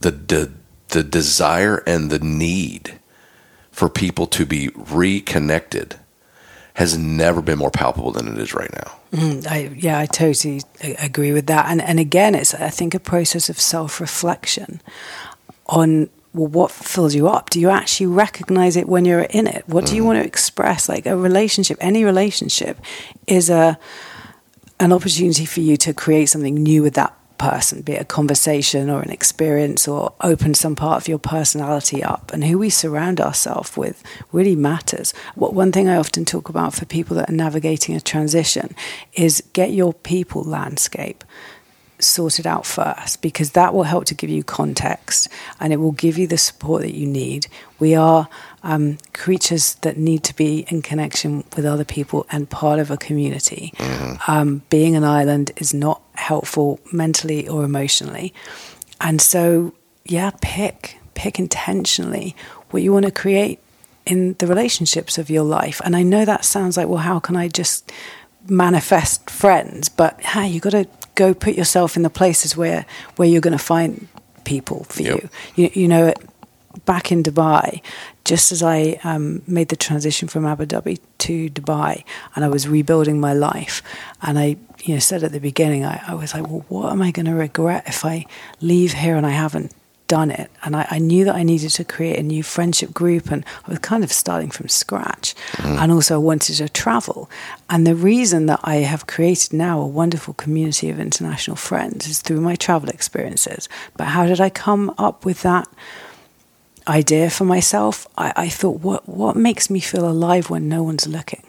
the desire and the need for people to be reconnected has never been more palpable than it is right now. I totally agree with that. And again, it's, I think, a process of self-reflection on, well, what fills you up? Do you actually recognize it when you're in it? What do you want to express? Like a relationship, any relationship is an opportunity for you to create something new with that person, be it a conversation or an experience, or open some part of your personality up. And who we surround ourselves with really matters. One thing I often talk about for people that are navigating a transition is get your people landscape sorted out first, because that will help to give you context and it will give you the support that you need. We are creatures that need to be in connection with other people and part of a community. Mm-hmm. Being an island is not helpful mentally or emotionally. And so, yeah, pick intentionally what you want to create in the relationships of your life. And I know that sounds like, well, how can I just manifest friends? But hey, you got to go put yourself in the places where you're going to find people for yep. you. You know, back in Dubai, just as I made the transition from Abu Dhabi to Dubai, and I was rebuilding my life, and I said at the beginning, I was like, well, what am I going to regret if I leave here and I haven't done it? And I knew that I needed to create a new friendship group, and I was kind of starting from scratch. Mm-hmm. And also I wanted to travel. And the reason that I have created now a wonderful community of international friends is through my travel experiences. But how did I come up with that idea for myself? I thought, what makes me feel alive when no one's looking?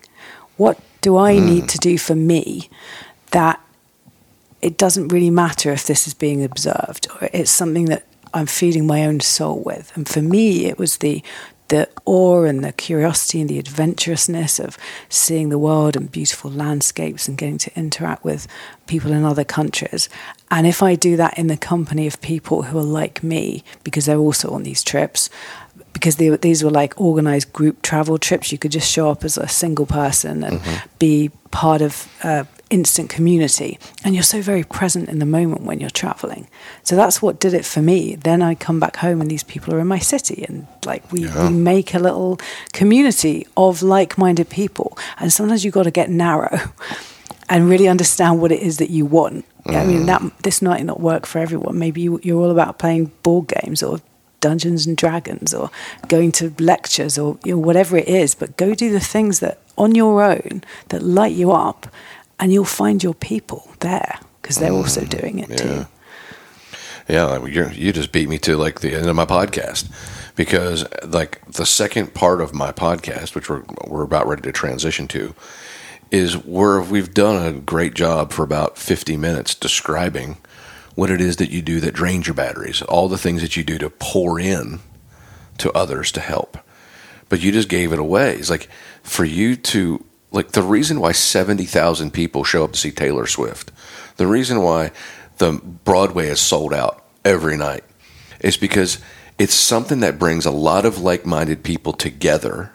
What do I need to do for me that it doesn't really matter if this is being observed, or it's something that I'm feeding my own soul with? And for me, it was the awe and the curiosity and the adventurousness of seeing the world and beautiful landscapes and getting to interact with people in other countries. And if I do that in the company of people who are like me, because they're also on these trips, because these were like organized group travel trips, you could just show up as a single person and mm-hmm. be part of instant community, and you're so very present in the moment when you're traveling. So that's what did it for me. Then I come back home and these people are in my city, and like we make a little community of like-minded people. And sometimes you've got to get narrow and really understand what it is that you want. Mm. I mean, this might not work for everyone. Maybe you're all about playing board games or Dungeons and Dragons or going to lectures or whatever it is, but go do the things that on your own that light you up. And you'll find your people there, because they're also doing it too. Yeah, you just beat me to like the end of my podcast, because like the second part of my podcast, which we're about ready to transition to, is where we've done a great job for about 50 minutes describing what it is that you do that drains your batteries, all the things that you do to pour in to others to help. But you just gave it away. It's like for you to... Like the reason why 70,000 people show up to see Taylor Swift, the reason why the Broadway is sold out every night, is because it's something that brings a lot of like-minded people together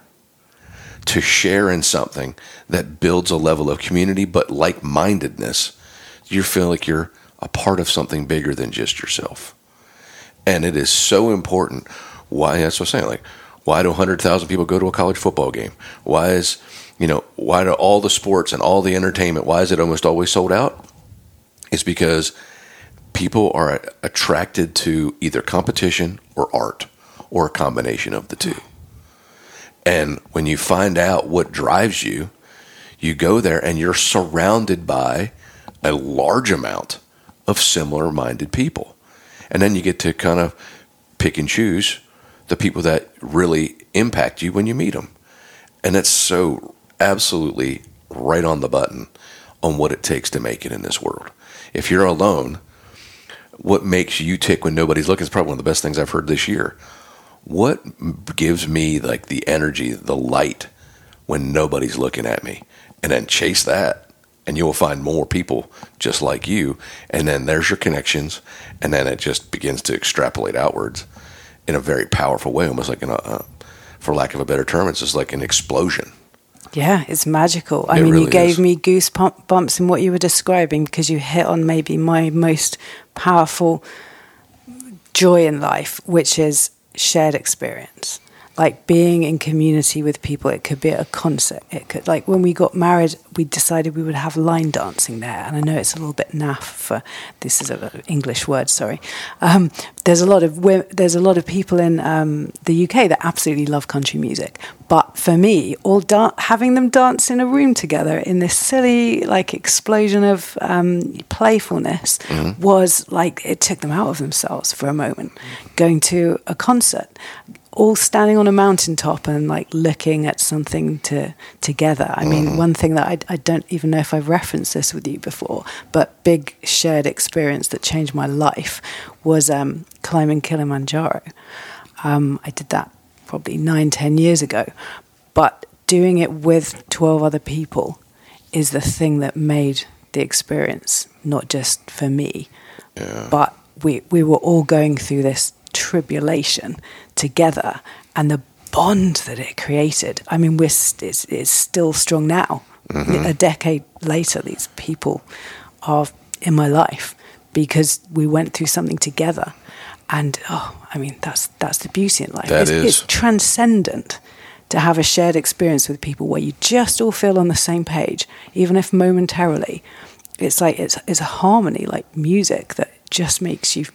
to share in something that builds a level of community, but like-mindedness. You feel like you're a part of something bigger than just yourself. And it is so important. Why? That's what I'm saying. Like, why do 100,000 people go to a college football game? Why is... why do all the sports and all the entertainment, why is it almost always sold out? It's because people are attracted to either competition or art or a combination of the two. And when you find out what drives you, you go there and you're surrounded by a large amount of similar-minded people. And then you get to kind of pick and choose the people that really impact you when you meet them. And that's so... absolutely right on the button on what it takes to make it in this world. If you're alone, what makes you tick when nobody's looking is probably one of the best things I've heard this year. What gives me like the energy, the light when nobody's looking at me? And then chase that, and you will find more people just like you. And then there's your connections. And then it just begins to extrapolate outwards in a very powerful way, almost like for lack of a better term, it's just like an explosion. Yeah, it's magical. I mean, really you gave me goosebumps in what you were describing, because you hit on maybe my most powerful joy in life, which is shared experience. Like being in community with people. It could be at a concert. It could, like when we got married, we decided we would have line dancing there. And I know it's a little bit naff for, this is an English word, sorry. There's a lot of people in the UK that absolutely love country music. But for me, having them dance in a room together in this silly like explosion of playfulness mm-hmm. was like, it took them out of themselves for a moment. Going to a concert, all standing on a mountaintop and like looking at something together. I mean, one thing that I don't even know if I've referenced this with you before, but big shared experience that changed my life was climbing Kilimanjaro. I did that probably 9-10 years ago, but doing it with 12 other people is the thing that made the experience, not just for me, but we were all going through this tribulation together, and the bond that it created, I mean, it's still strong now. Mm-hmm. A decade later, these people are in my life because we went through something together. And, I mean, that's the beauty in life. It's transcendent to have a shared experience with people where you just all feel on the same page, even if momentarily. It's like it's a harmony, like music, that just makes you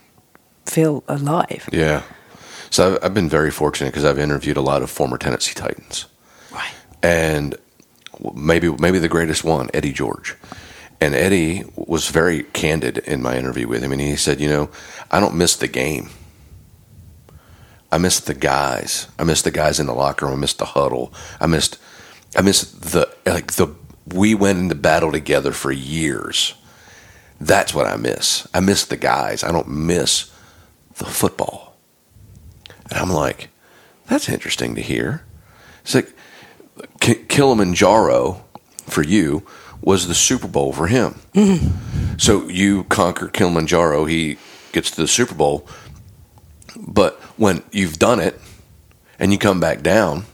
feel alive. Yeah. So I've been very fortunate because I've interviewed a lot of former Tennessee Titans. Right. And maybe the greatest one, Eddie George. And Eddie was very candid in my interview with him. And he said, I don't miss the game. I miss the guys. I miss the guys in the locker room. I miss the huddle. We went into battle together for years. That's what I miss. I miss the guys. I don't miss the football. And I'm like, that's interesting to hear. It's like Kilimanjaro for you was the Super Bowl for him. Mm-hmm. So you conquer Kilimanjaro. He gets to the Super Bowl. But when you've done it and you come back down,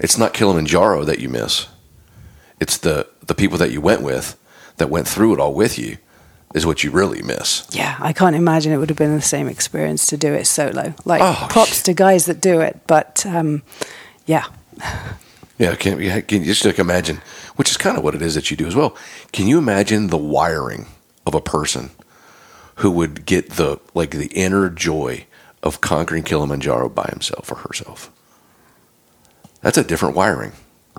it's not Kilimanjaro that you miss. It's the people that you went with that went through it all with you is what you really miss. Yeah, I can't imagine it would have been the same experience to do it solo. Like, props to guys that do it, but yeah. Yeah, can you just imagine, which is kind of what it is that you do as well. Can you imagine the wiring of a person who would get the inner joy of conquering Kilimanjaro by himself or herself? That's a different wiring.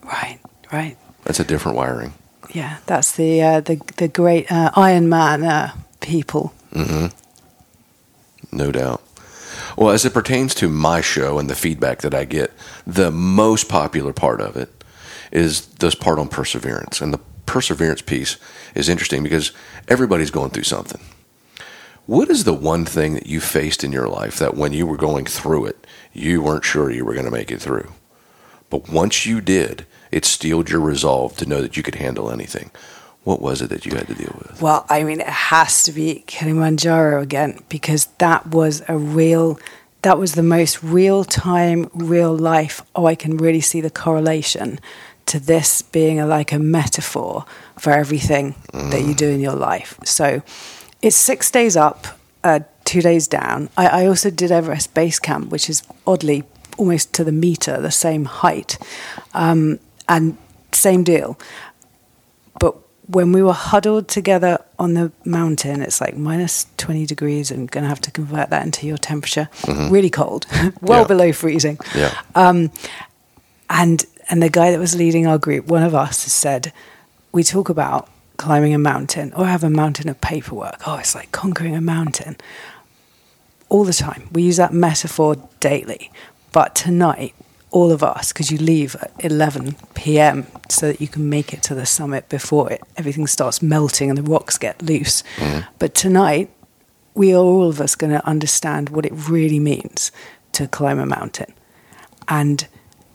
Right. That's a different wiring. Yeah, that's the great Iron Man people. Mm-hmm. No doubt. Well, as it pertains to my show and the feedback that I get, the most popular part of it is this part on perseverance. And the perseverance piece is interesting because everybody's going through something. What is the one thing that you faced in your life that when you were going through it, you weren't sure you were going to make it through? But once you did, it steeled your resolve to know that you could handle anything. What was it that you had to deal with? Well, I mean, it has to be Kilimanjaro again, because that was the most real-time, real-life, I can really see the correlation to this being like a metaphor for everything that you do in your life. So it's 6 days up, 2 days down. I also did Everest Base Camp, which is oddly almost to the meter, the same height, and same deal. But when we were huddled together on the mountain, it's like minus 20 degrees. I'm going to have to convert that into your temperature. Mm-hmm. Really cold, below freezing. Yeah. And the guy that was leading our group, one of us, said, we talk about climbing a mountain, or have a mountain of paperwork. It's like conquering a mountain all the time. We use that metaphor daily. But tonight, all of us, because you leave at 11 p.m. so that you can make it to the summit before everything starts melting and the rocks get loose. Mm-hmm. But tonight, we are all of us going to understand what it really means to climb a mountain. And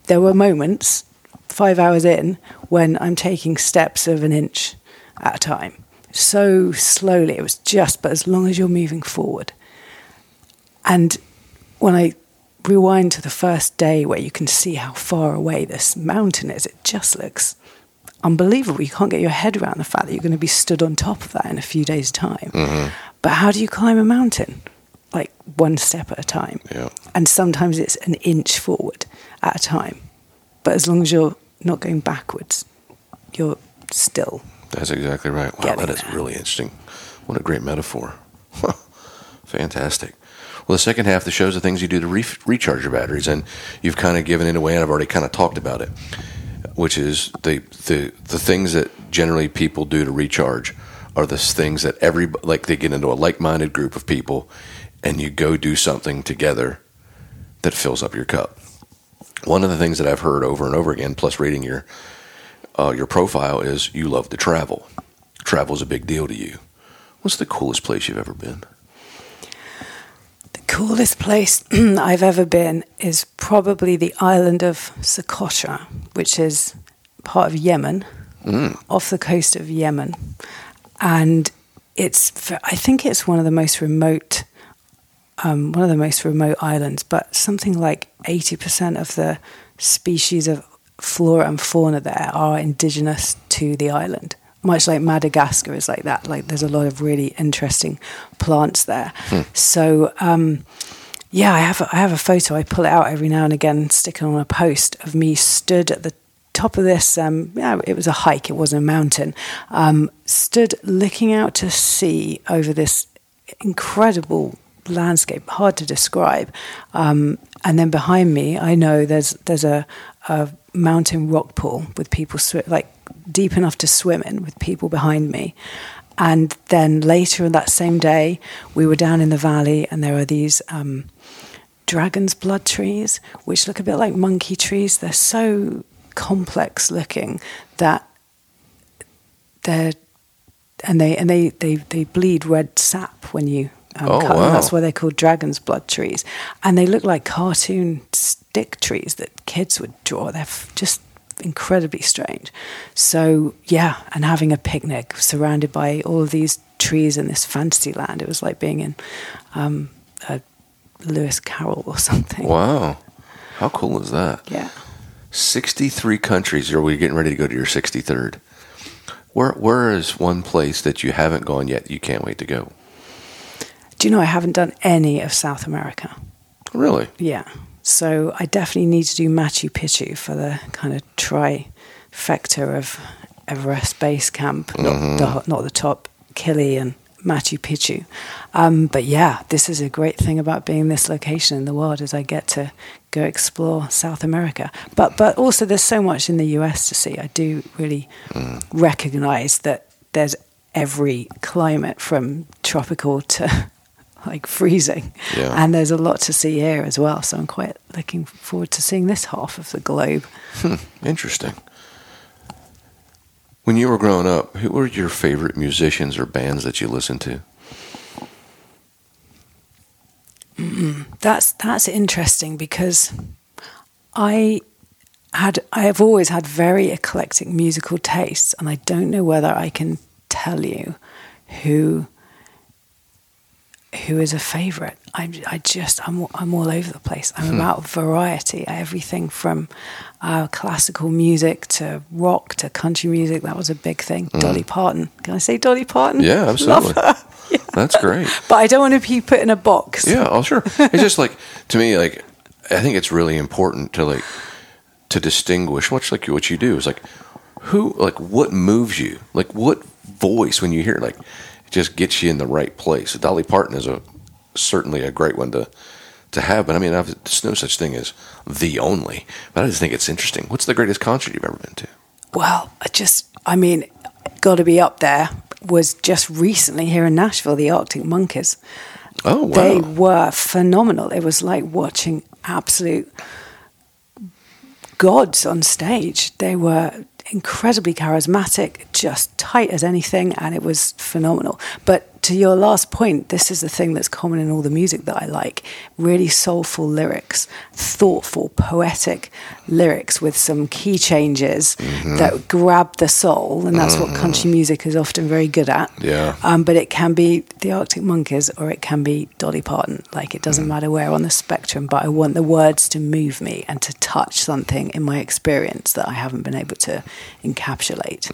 there were moments, 5 hours in, when I'm taking steps of an inch at a time, so slowly. It was just, but as long as you're moving forward. And when I rewind to the first day where you can see how far away this mountain is, it just looks unbelievable. You can't get your head around the fact that you're going to be stood on top of that in a few days' time. Mm-hmm. But how do you climb a mountain? Like, one step at a time. Yeah. And sometimes it's an inch forward at a time. But as long as you're not going backwards, you're still... That's exactly right. Wow, that is really interesting. What a great metaphor. Fantastic. Well, the second half of the show is the things you do to recharge your batteries, and you've kind of given it away, and I've already kind of talked about it, which is the things that generally people do to recharge are the things that they get into a like-minded group of people, and you go do something together that fills up your cup. One of the things that I've heard over and over again, plus reading your your profile is you love to travel. Travel is a big deal to you. What's the coolest place you've ever been? The coolest place I've ever been is probably the island of Socotra, which is part of Yemen, off the coast of Yemen. And I think it's one of the most remote islands, but something like 80% of the species of flora and fauna there are indigenous to the island. Much like Madagascar is like that. Like there's a lot of really interesting plants there. So I have a photo. I pull it out every now and again, stick it on a post of me stood at the top of this. It was a hike. It wasn't a mountain. Stood looking out to sea over this incredible landscape, hard to describe. And then behind me, I know there's a mountain rock pool with people deep enough to swim in, with people behind me. And then later on that same day, we were down in the valley, and there are these dragon's blood trees, which look a bit like monkey trees. They're so complex looking that they bleed red sap when you cut them. Wow. That's why they're called dragon's blood trees. And they look like cartoon stick trees that kids would draw. They're just incredibly strange. So yeah, and having a picnic surrounded by all of these trees in this fantasy land, it was like being in a Lewis Carroll or something. Wow, how cool is that? Yeah, 63 countries. Are we getting ready to go to your 63rd? Where is one place that you haven't gone yet you can't wait to go? Do you know I haven't done any of South America? Really? Yeah. So I definitely need to do Machu Picchu for the kind of trifecta of Everest Base Camp, not the top, Kili and Machu Picchu. But yeah, this is a great thing about being this location in the world, is I get to go explore South America. But also there's so much in the US to see. I do really recognize that there's every climate from tropical to like freezing. Yeah. And there's a lot to see here as well. So I'm quite looking forward to seeing this half of the globe. Interesting. When you were growing up, who were your favorite musicians or bands that you listened to? That's interesting, because I have always had very eclectic musical tastes, and I don't know whether I can tell you who is a favorite. I'm all over the place. I'm about variety, everything from classical music to rock to country music. That was a big thing. Dolly Parton. Can I say Dolly Parton? Yeah, absolutely. Love her. Yeah. That's great. But I don't want to be put in a box. Yeah, oh sure. It's just like, to me, like I think it's really important to to distinguish, much like what you do, is like who, like what moves you, like what voice when you hear it, like just gets you in the right place. Dolly Parton is certainly a great one to have, but I mean, there's no such thing as the only, but I just think it's interesting. What's the greatest concert you've ever been to? Well, got to be up there, was just recently here in Nashville, the Arctic Monkeys. Oh, wow. They were phenomenal. It was like watching absolute gods on stage. They were incredibly charismatic, just tight as anything, and it was phenomenal. But to your last point, this is the thing that's common in all the music that I like. Really soulful lyrics, thoughtful, poetic lyrics with some key changes that grab the soul, and that's what country music is often very good at. Yeah. But it can be the Arctic Monkeys or it can be Dolly Parton. Like it doesn't matter where on the spectrum, but I want the words to move me and to touch something in my experience that I haven't been able to encapsulate.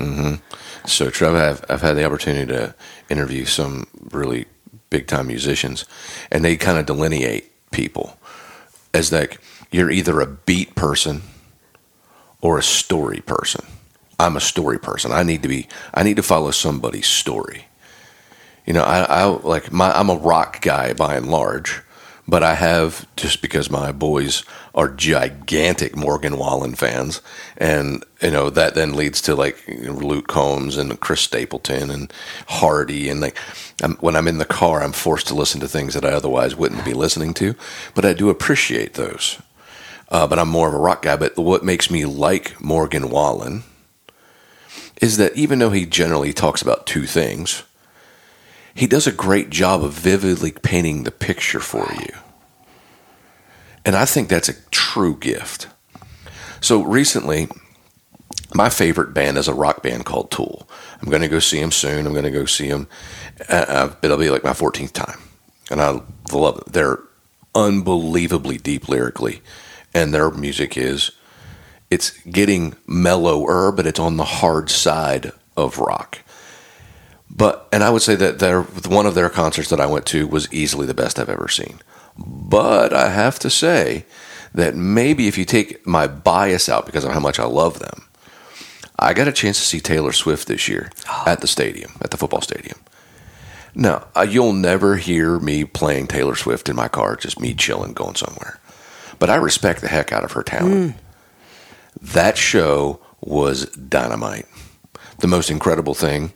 So true. I've had the opportunity to interview some really big time musicians, and they kind of delineate people as like, you're either a beat person or a story person. I'm a story person. I need to follow somebody's story. You know, I'm a rock guy by and large, but I have, just because my boys are gigantic Morgan Wallen fans, and you know that then leads to like Luke Combs and Chris Stapleton and Hardy, and like when I'm in the car, I'm forced to listen to things that I otherwise wouldn't be listening to, but I do appreciate those. But I'm more of a rock guy. But what makes me like Morgan Wallen is that even though he generally talks about two things, he does a great job of vividly painting the picture for you. And I think that's a true gift. So recently, my favorite band is a rock band called Tool. I'm going to go see them soon. I'm going to go see them. It'll be like my 14th time. And I love it. They're unbelievably deep lyrically. And their music is, it's getting mellower, but it's on the hard side of rock. But, and I would say that one of their concerts that I went to was easily the best I've ever seen. But I have to say that maybe if you take my bias out because of how much I love them, I got a chance to see Taylor Swift this year at the stadium, at the football stadium. Now, you'll never hear me playing Taylor Swift in my car, just me chilling, going somewhere. But I respect the heck out of her talent. Mm. That show was dynamite. The most incredible thing.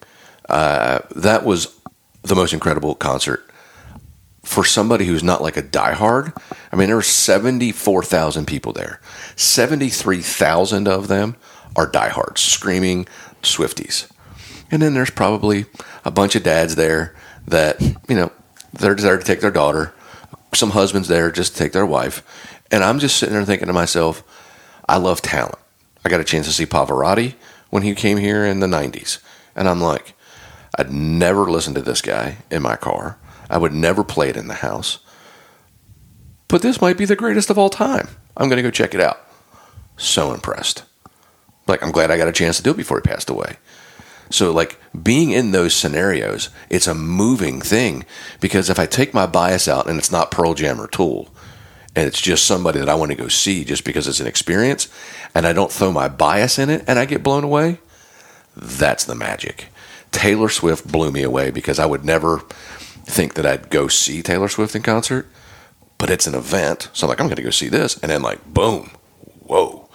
That was the most incredible concert for somebody who's not like a diehard. I mean, there were 74,000 people there. 73,000 of them are diehards, screaming Swifties. And then there's probably a bunch of dads there that, you know, they're there to take their daughter, some husbands there just to take their wife. And I'm just sitting there thinking to myself, I love talent. I got a chance to see Pavarotti when he came here in the 90s. And I'm like, I'd never listen to this guy in my car. I would never play it in the house. But this might be the greatest of all time. I'm going to go check it out. So impressed. Like, I'm glad I got a chance to do it before he passed away. So, like, being in those scenarios, it's a moving thing. Because if I take my bias out and it's not Pearl Jam or Tool, and it's just somebody that I want to go see just because it's an experience, and I don't throw my bias in it and I get blown away, that's the magic. Taylor Swift blew me away because I would never think that I'd go see Taylor Swift in concert, but it's an event. So I'm like, I'm going to go see this. And then like, boom, whoa,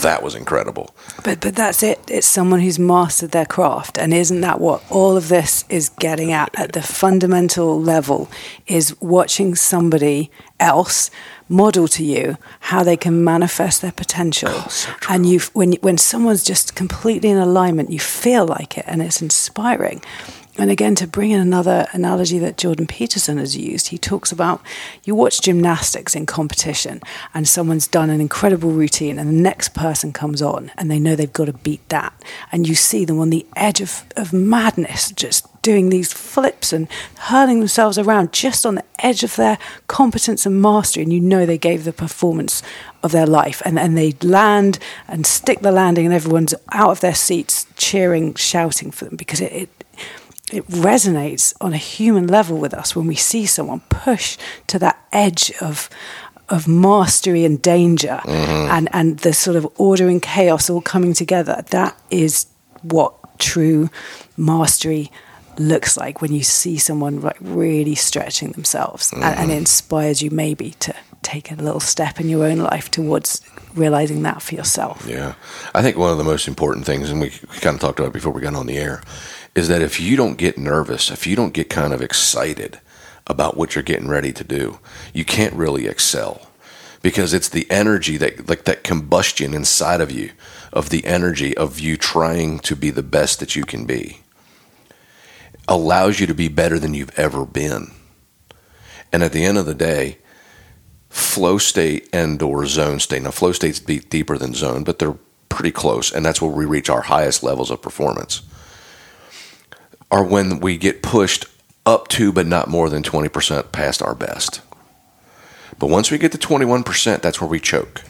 that was incredible. But that's it. It's someone who's mastered their craft. And isn't that what all of this is getting at the fundamental level, is watching somebody else model to you how they can manifest their potential. Oh, so true. And when someone's just completely in alignment, you feel like it and it's inspiring. And again, to bring in another analogy that Jordan Peterson has used, he talks about, you watch gymnastics in competition and someone's done an incredible routine and the next person comes on and they know they've got to beat that. And you see them on the edge of madness, just doing these flips and hurling themselves around just on the edge of their competence and mastery. And you know they gave the performance of their life. And they land and stick the landing and everyone's out of their seats cheering, shouting for them, because it resonates on a human level with us when we see someone push to that edge of mastery and danger, mm-hmm. and the sort of order and chaos all coming together. That is what true mastery looks like when you see someone like really stretching themselves, mm-hmm. and it inspires you maybe to take a little step in your own life towards realizing that for yourself. Yeah. I think one of the most important things, and we kind of talked about it before we got on the air, is that if you don't get nervous, if you don't get kind of excited about what you're getting ready to do, you can't really excel, because it's the energy that, like that combustion inside of you, of the energy of you trying to be the best that you can be, allows you to be better than you've ever been. And at the end of the day, flow state and or zone state. Now, flow state's deeper than zone, but they're pretty close, and that's where we reach our highest levels of performance. Are when we get pushed up to but not more than 20% past our best. But once we get to 21%, that's where we choke,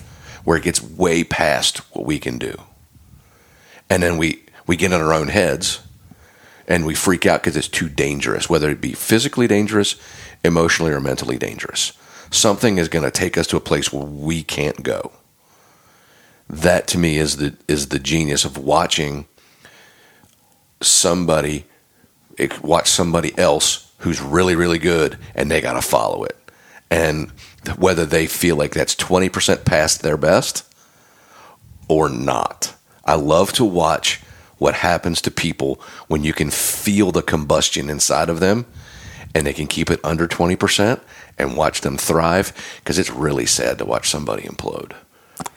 where it gets way past what we can do. And then we get in our own heads and we freak out because it's too dangerous, whether it be physically dangerous, emotionally or mentally dangerous. Something is going to take us to a place where we can't go. That to me is the genius of watching somebody... watch somebody else who's really, really good, and they got to follow it. And whether they feel like that's 20% past their best or not. I love to watch what happens to people when you can feel the combustion inside of them and they can keep it under 20% and watch them thrive, because it's really sad to watch somebody implode.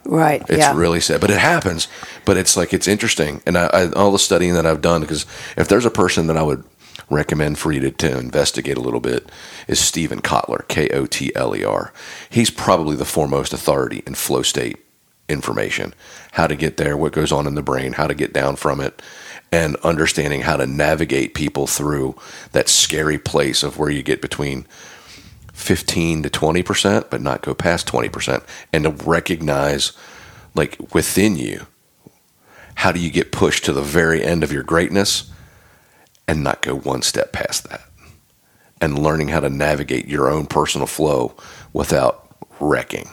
Right. It's really sad, but it happens. But it's like, it's interesting. And I all the studying that I've done, because if there's a person that I would recommend for you to investigate a little bit, is Stephen Kotler, Kotler. He's probably the foremost authority in flow state information, how to get there, what goes on in the brain, how to get down from it, and understanding how to navigate people through that scary place of where you get between 15 to 20%, but not go past 20%, and to recognize, like, within you, how do you get pushed to the very end of your greatness and not go one step past that, and learning how to navigate your own personal flow without wrecking.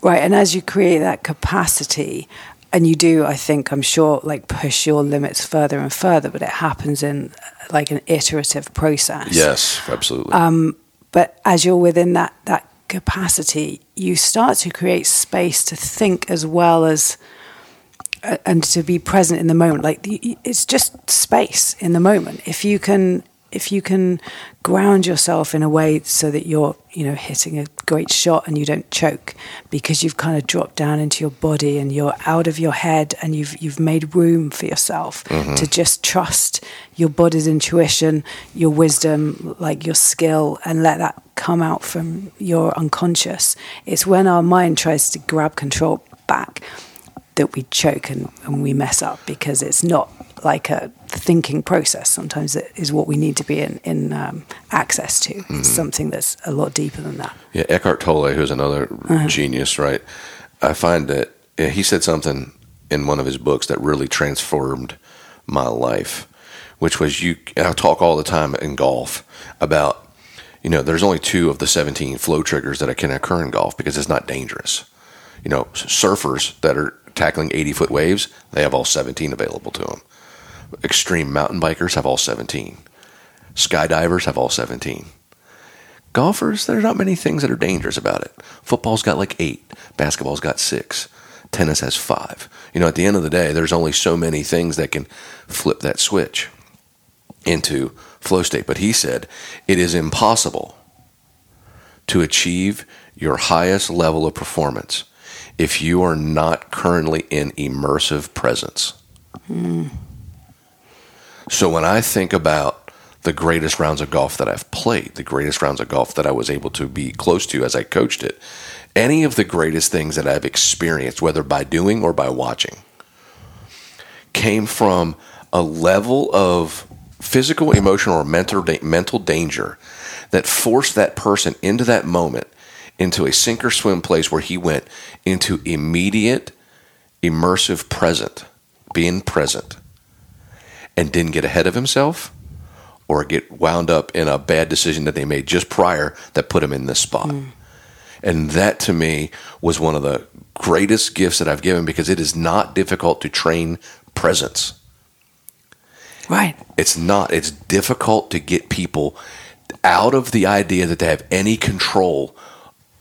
Right. And as you create that capacity, and you do, I think, I'm sure, like, push your limits further and further, but it happens in like an iterative process. Yes, absolutely. But as you're within that capacity, you start to create space to think as well as, and to be present in the moment. Like, it's just space in the moment. If you can ground yourself in a way so that you're, hitting a great shot and you don't choke, because you've kind of dropped down into your body and you're out of your head and you've made room for yourself to just trust your body's intuition, your wisdom, like your skill, and let that come out from your unconscious. It's when our mind tries to grab control back that we choke and we mess up, because it's not like a thinking process. Sometimes it is what we need to be in access to. Mm-hmm. It's something that's a lot deeper than that. Yeah, Eckhart Tolle, who's another genius, right? I find that he said something in one of his books that really transformed my life, which was, I talk all the time in golf about, there's only 2 of the 17 flow triggers that can occur in golf because it's not dangerous. Surfers that are tackling 80-foot waves, they have all 17 available to them. Extreme mountain bikers have all 17. Skydivers have all 17. Golfers, there's not many things that are dangerous about it. Football's got like 8. Basketball's got 6. Tennis has 5. At the end of the day, there's only so many things that can flip that switch into flow state. But he said, it is impossible to achieve your highest level of performance if you are not currently in immersive presence. Mm. So when I think about the greatest rounds of golf that I've played, the greatest rounds of golf that I was able to be close to as I coached it, any of the greatest things that I've experienced, whether by doing or by watching, came from a level of physical, emotional, or mental danger that forced that person into that moment, into a sink or swim place where he went into immediate, immersive present, being present, and didn't get ahead of himself or get wound up in a bad decision that they made just prior that put him in this spot. Mm. And that, to me, was one of the greatest gifts that I've given, because it is not difficult to train presence. Right. It's not. It's difficult to get people out of the idea that they have any control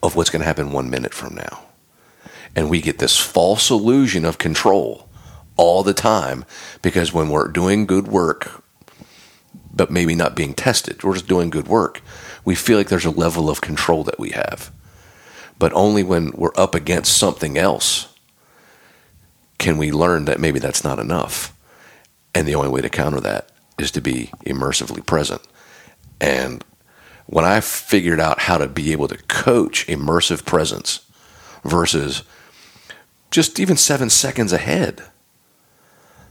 of what's going to happen 1 minute from now. And we get this false illusion of control all the time, because when we're doing good work, but maybe not being tested, we're just doing good work, we feel like there's a level of control that we have. But only when we're up against something else can we learn that maybe that's not enough. And the only way to counter that is to be immersively present. And when I figured out how to be able to coach immersive presence versus just even 7 seconds ahead,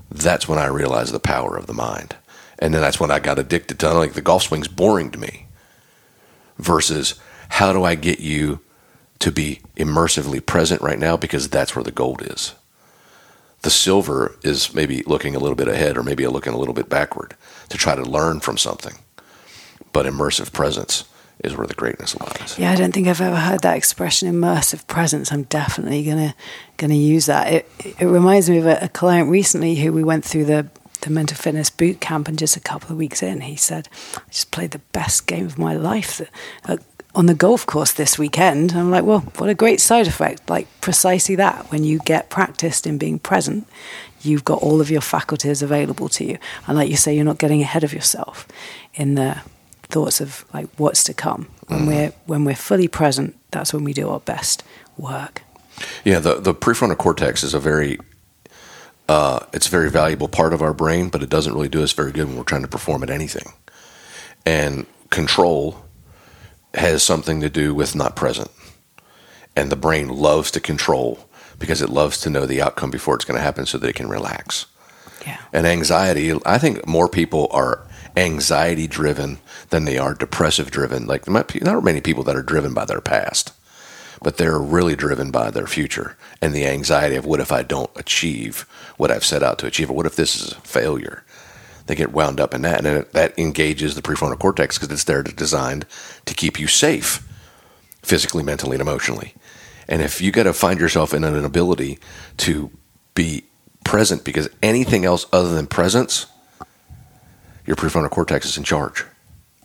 that's when I realized the power of the mind. And then that's when I got addicted to, the golf swing's boring to me, versus how do I get you to be immersively present right now, because that's where the gold is. The silver is maybe looking a little bit ahead, or maybe looking a little bit backward to try to learn from something. But immersive presence is where the greatness lies. Yeah, I don't think I've ever heard that expression, immersive presence. I'm definitely gonna use that. It reminds me of a client recently who we went through the mental fitness boot camp, and just a couple of weeks in, he said, "I just played the best game of my life on the golf course this weekend." And I'm like, well, what a great side effect. Like, precisely that. When you get practiced in being present, you've got all of your faculties available to you. And like you say, you're not getting ahead of yourself in the thoughts of what's to come. When we're fully present, that's when we do our best work. Yeah, the prefrontal cortex is a very it's a very valuable part of our brain, but it doesn't really do us very good when we're trying to perform at anything. And control has something to do with not present. And the brain loves to control because it loves to know the outcome before it's going to happen so that it can relax. Yeah. And anxiety, I think more people are anxiety-driven than they are depressive-driven. Like, there might be not many people that are driven by their past, but they're really driven by their future and the anxiety of what if I don't achieve what I've set out to achieve, or what if this is a failure? They get wound up in that, and that engages the prefrontal cortex because it's there to designed to keep you safe physically, mentally, and emotionally. And if you got to find yourself in an ability to be present, because anything else other than presence, your prefrontal cortex is in charge.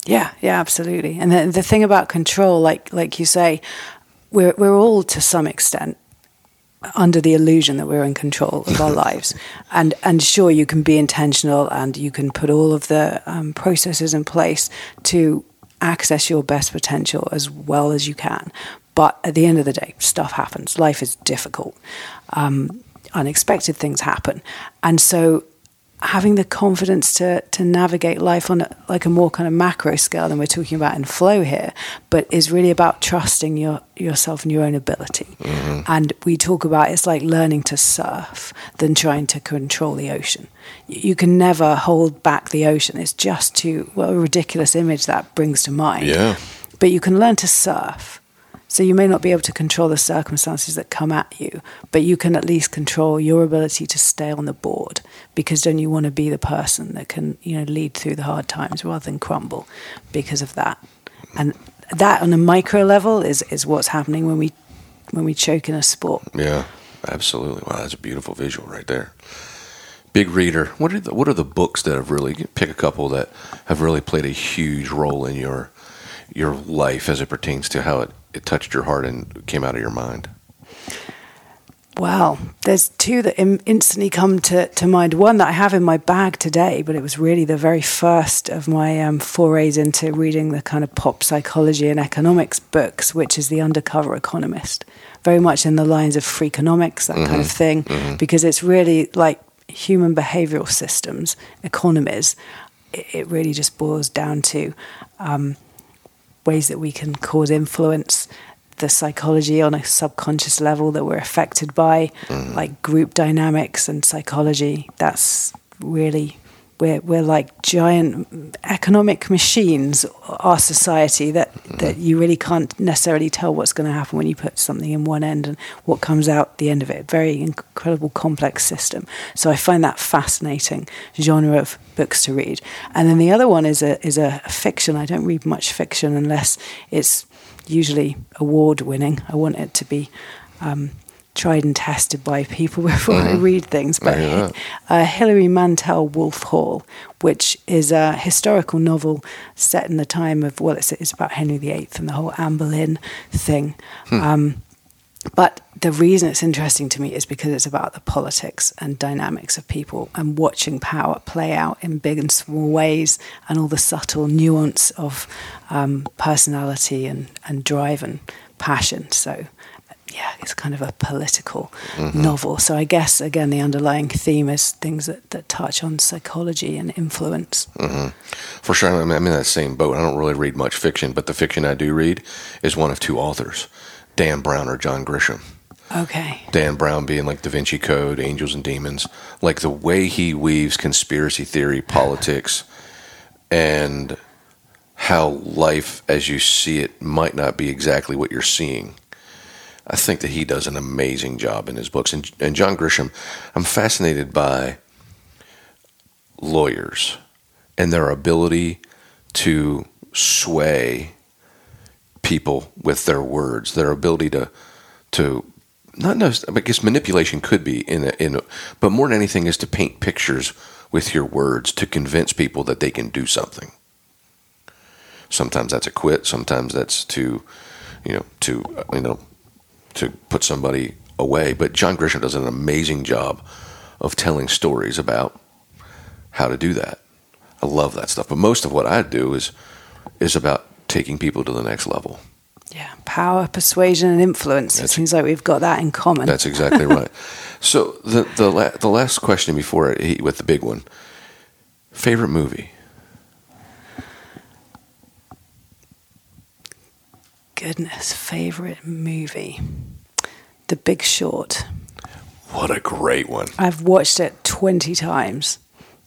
Yeah, yeah, absolutely. And the thing about control, like you say, we're all to some extent under the illusion that we're in control of our lives. And sure, you can be intentional and you can put all of the processes in place to access your best potential as well as you can. But at the end of the day, stuff happens. Life is difficult. Unexpected things happen. And so having the confidence to navigate life on a more kind of macro scale than we're talking about in flow here, but is really about trusting yourself and your own ability. Mm-hmm. And we talk about it's like learning to surf than trying to control the ocean. You can never hold back the ocean. It's just a ridiculous image that brings to mind. Yeah. But you can learn to surf. So you may not be able to control the circumstances that come at you, but you can at least control your ability to stay on the board, because don't you want to be the person that can, lead through the hard times rather than crumble because of that. And that on a micro level is what's happening when we choke in a sport. Yeah, absolutely. Wow, that's a beautiful visual right there. Big reader. What are the books that have really, pick a couple that have really played a huge role in your life as it pertains to how it touched your heart and came out of your mind? Well, there's two that instantly come to mind. One that I have in my bag today, but it was really the very first of my forays into reading the kind of pop psychology and economics books, which is The Undercover Economist. Very much in the lines of Freakonomics, that mm-hmm. kind of thing, mm-hmm. because it's really like human behavioral systems, economies. It really just boils down to ways that we can cause influence, the psychology on a subconscious level that we're affected by, mm-hmm. like group dynamics and psychology. That's really, we're like giant economic machines, our society, that you really can't necessarily tell what's going to happen when you put something in one end and what comes out the end of it. Very incredible, complex system. So I find that fascinating genre of books to read. And then the other one is a fiction. I don't read much fiction unless it's usually award-winning. I want it to be tried and tested by people before mm-hmm. I read things. But Hilary Mantel Wolf Hall, which is a historical novel set in the time of, it's about Henry VIII and the whole Anne Boleyn thing. But the reason it's interesting to me is because it's about the politics and dynamics of people and watching power play out in big and small ways, and all the subtle nuance of personality and drive and passion. So yeah, it's kind of a political mm-hmm. novel. So I guess, again, the underlying theme is things that touch on psychology and influence. Mm-hmm. For sure. I'm in that same boat. I don't really read much fiction, but the fiction I do read is one of two authors, Dan Brown or John Grisham. Okay. Dan Brown being like Da Vinci Code, Angels and Demons. Like the way he weaves conspiracy theory, politics, and how life as you see it might not be exactly what you're seeing. I think that he does an amazing job in his books. And John Grisham, I'm fascinated by lawyers and their ability to sway people with their words, their ability to not know, I guess manipulation could be but more than anything is to paint pictures with your words to convince people that they can do something. Sometimes that's a quit. Sometimes that's to put somebody away. But John Grisham does an amazing job of telling stories about how to do that. I love that stuff. But most of what I do is about taking people to the next level. Yeah, power, persuasion, and influence. It seems like we've got that in common. That's exactly right. So the last question before I hit with the big one. Favorite movie? Goodness, favorite movie. The Big Short. What a great one. I've watched it 20 times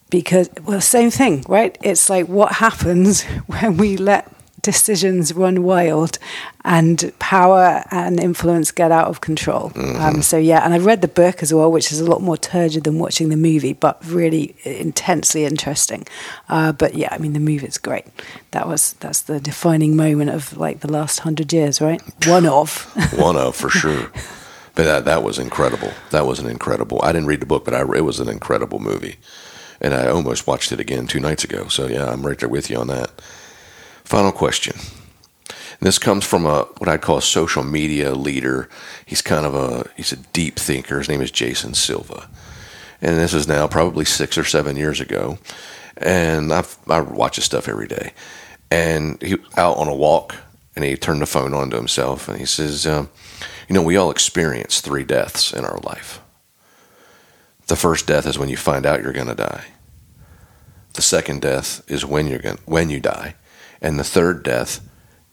because, well, same thing, right? It's like what happens when we let decisions run wild and power and influence get out of control. Mm-hmm. And I've read the book as well, which is a lot more turgid than watching the movie, but really intensely interesting. The movie's great. That's the defining moment of like the last 100 years, right? One of for sure. But that was incredible. That was an incredible. I didn't read the book, but it was an incredible movie, and I almost watched it again 2 nights ago. So yeah, I'm right there with you on that. Final question. And this comes from what I'd call a social media leader. He's he's a deep thinker. His name is Jason Silva. And this is now probably 6 or 7 years ago. And I watch his stuff every day. And he out on a walk, and he turned the phone on to himself. And he says, we all experience 3 deaths in our life. The first death is when you find out you're going to die. The second death is when you die. And the third death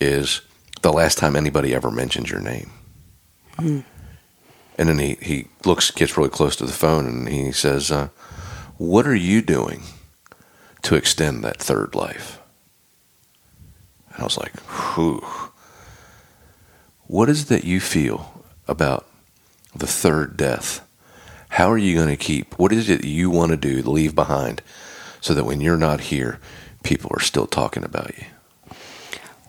is the last time anybody ever mentions your name. Mm. And then he gets really close to the phone, and he says, what are you doing to extend that third life? And I was like, whew. What is it that you feel about the third death? How are you going to what is it you want to do to leave behind so that when you're not here, people are still talking about you?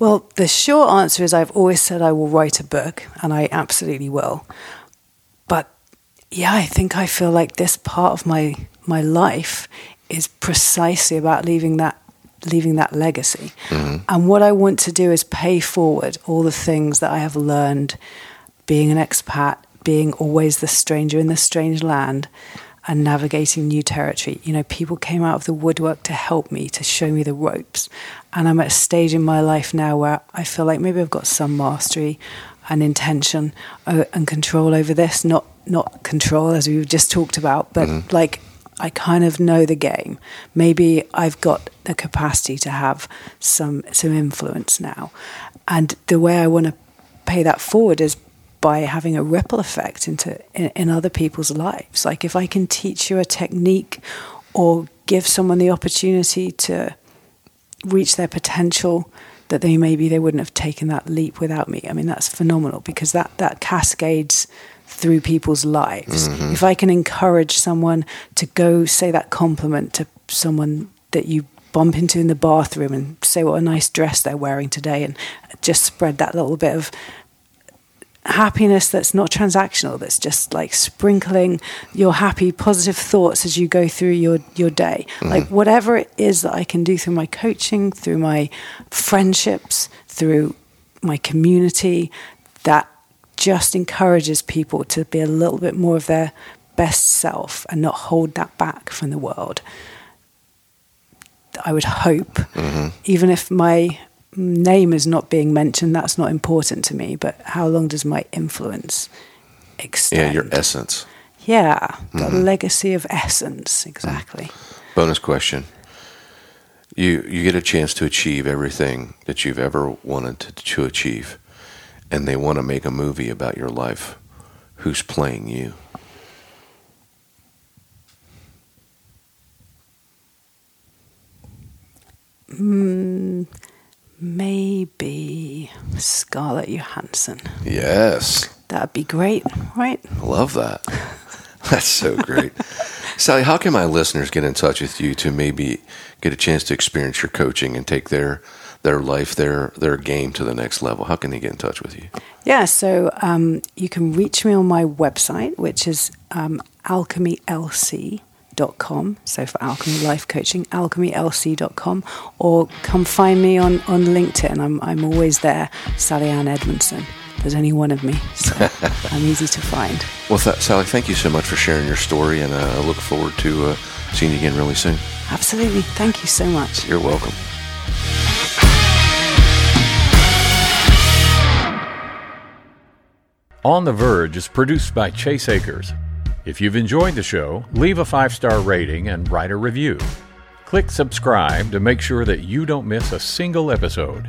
Well, the short answer is I've always said I will write a book, and I absolutely will. But yeah, I think I feel like this part of my life is precisely about leaving that legacy. Mm-hmm. And what I want to do is pay forward all the things that I have learned, being an expat, being always the stranger in the strange land, and navigating new territory. People came out of the woodwork to help me, to show me the ropes. And I'm at a stage in my life now where I feel like maybe I've got some mastery and intention and control over this, not control as we've just talked about, but mm-hmm. like I kind of know the game. Maybe I've got the capacity to have some influence now. And the way I want to pay that forward is by having a ripple effect in other people's lives. Like if I can teach you a technique or give someone the opportunity to reach their potential, that they wouldn't have taken that leap without me. I mean, that's phenomenal because that cascades through people's lives. Mm-hmm. If I can encourage someone to go say that compliment to someone that you bump into in the bathroom and say what a nice dress they're wearing today and just spread that little bit of happiness that's not transactional, that's just like sprinkling your happy positive thoughts as you go through your day. Mm-hmm. Like whatever it is that I can do through my coaching, through my friendships, through my community, that just encourages people to be a little bit more of their best self and not hold that back from the world. I would hope, mm-hmm. even if my name is not being mentioned, that's not important to me, but how long does my influence extend? Yeah, your essence. Yeah, the mm-hmm. legacy of essence, exactly. Mm-hmm. Bonus question. You get a chance to achieve everything that you've ever wanted to achieve, and they want to make a movie about your life. Who's playing you? Maybe Scarlett Johansson. Yes. That'd be great, right? I love that. That's so great. Sally, how can my listeners get in touch with you to maybe get a chance to experience your coaching and take their life, their game to the next level? How can they get in touch with you? Yeah, so you can reach me on my website, which is alchemylc.com, so for Alchemy Life Coaching, alchemylc.com, or come find me on LinkedIn. I'm always there, Sally-Ann Edmondson. There's only one of me, so I'm easy to find. Well, Sally, thank you so much for sharing your story, and I look forward to seeing you again really soon. Absolutely. Thank you so much. You're welcome. On the Verge is produced by Chase Akers. If you've enjoyed the show, leave a 5-star rating and write a review. Click subscribe to make sure that you don't miss a single episode.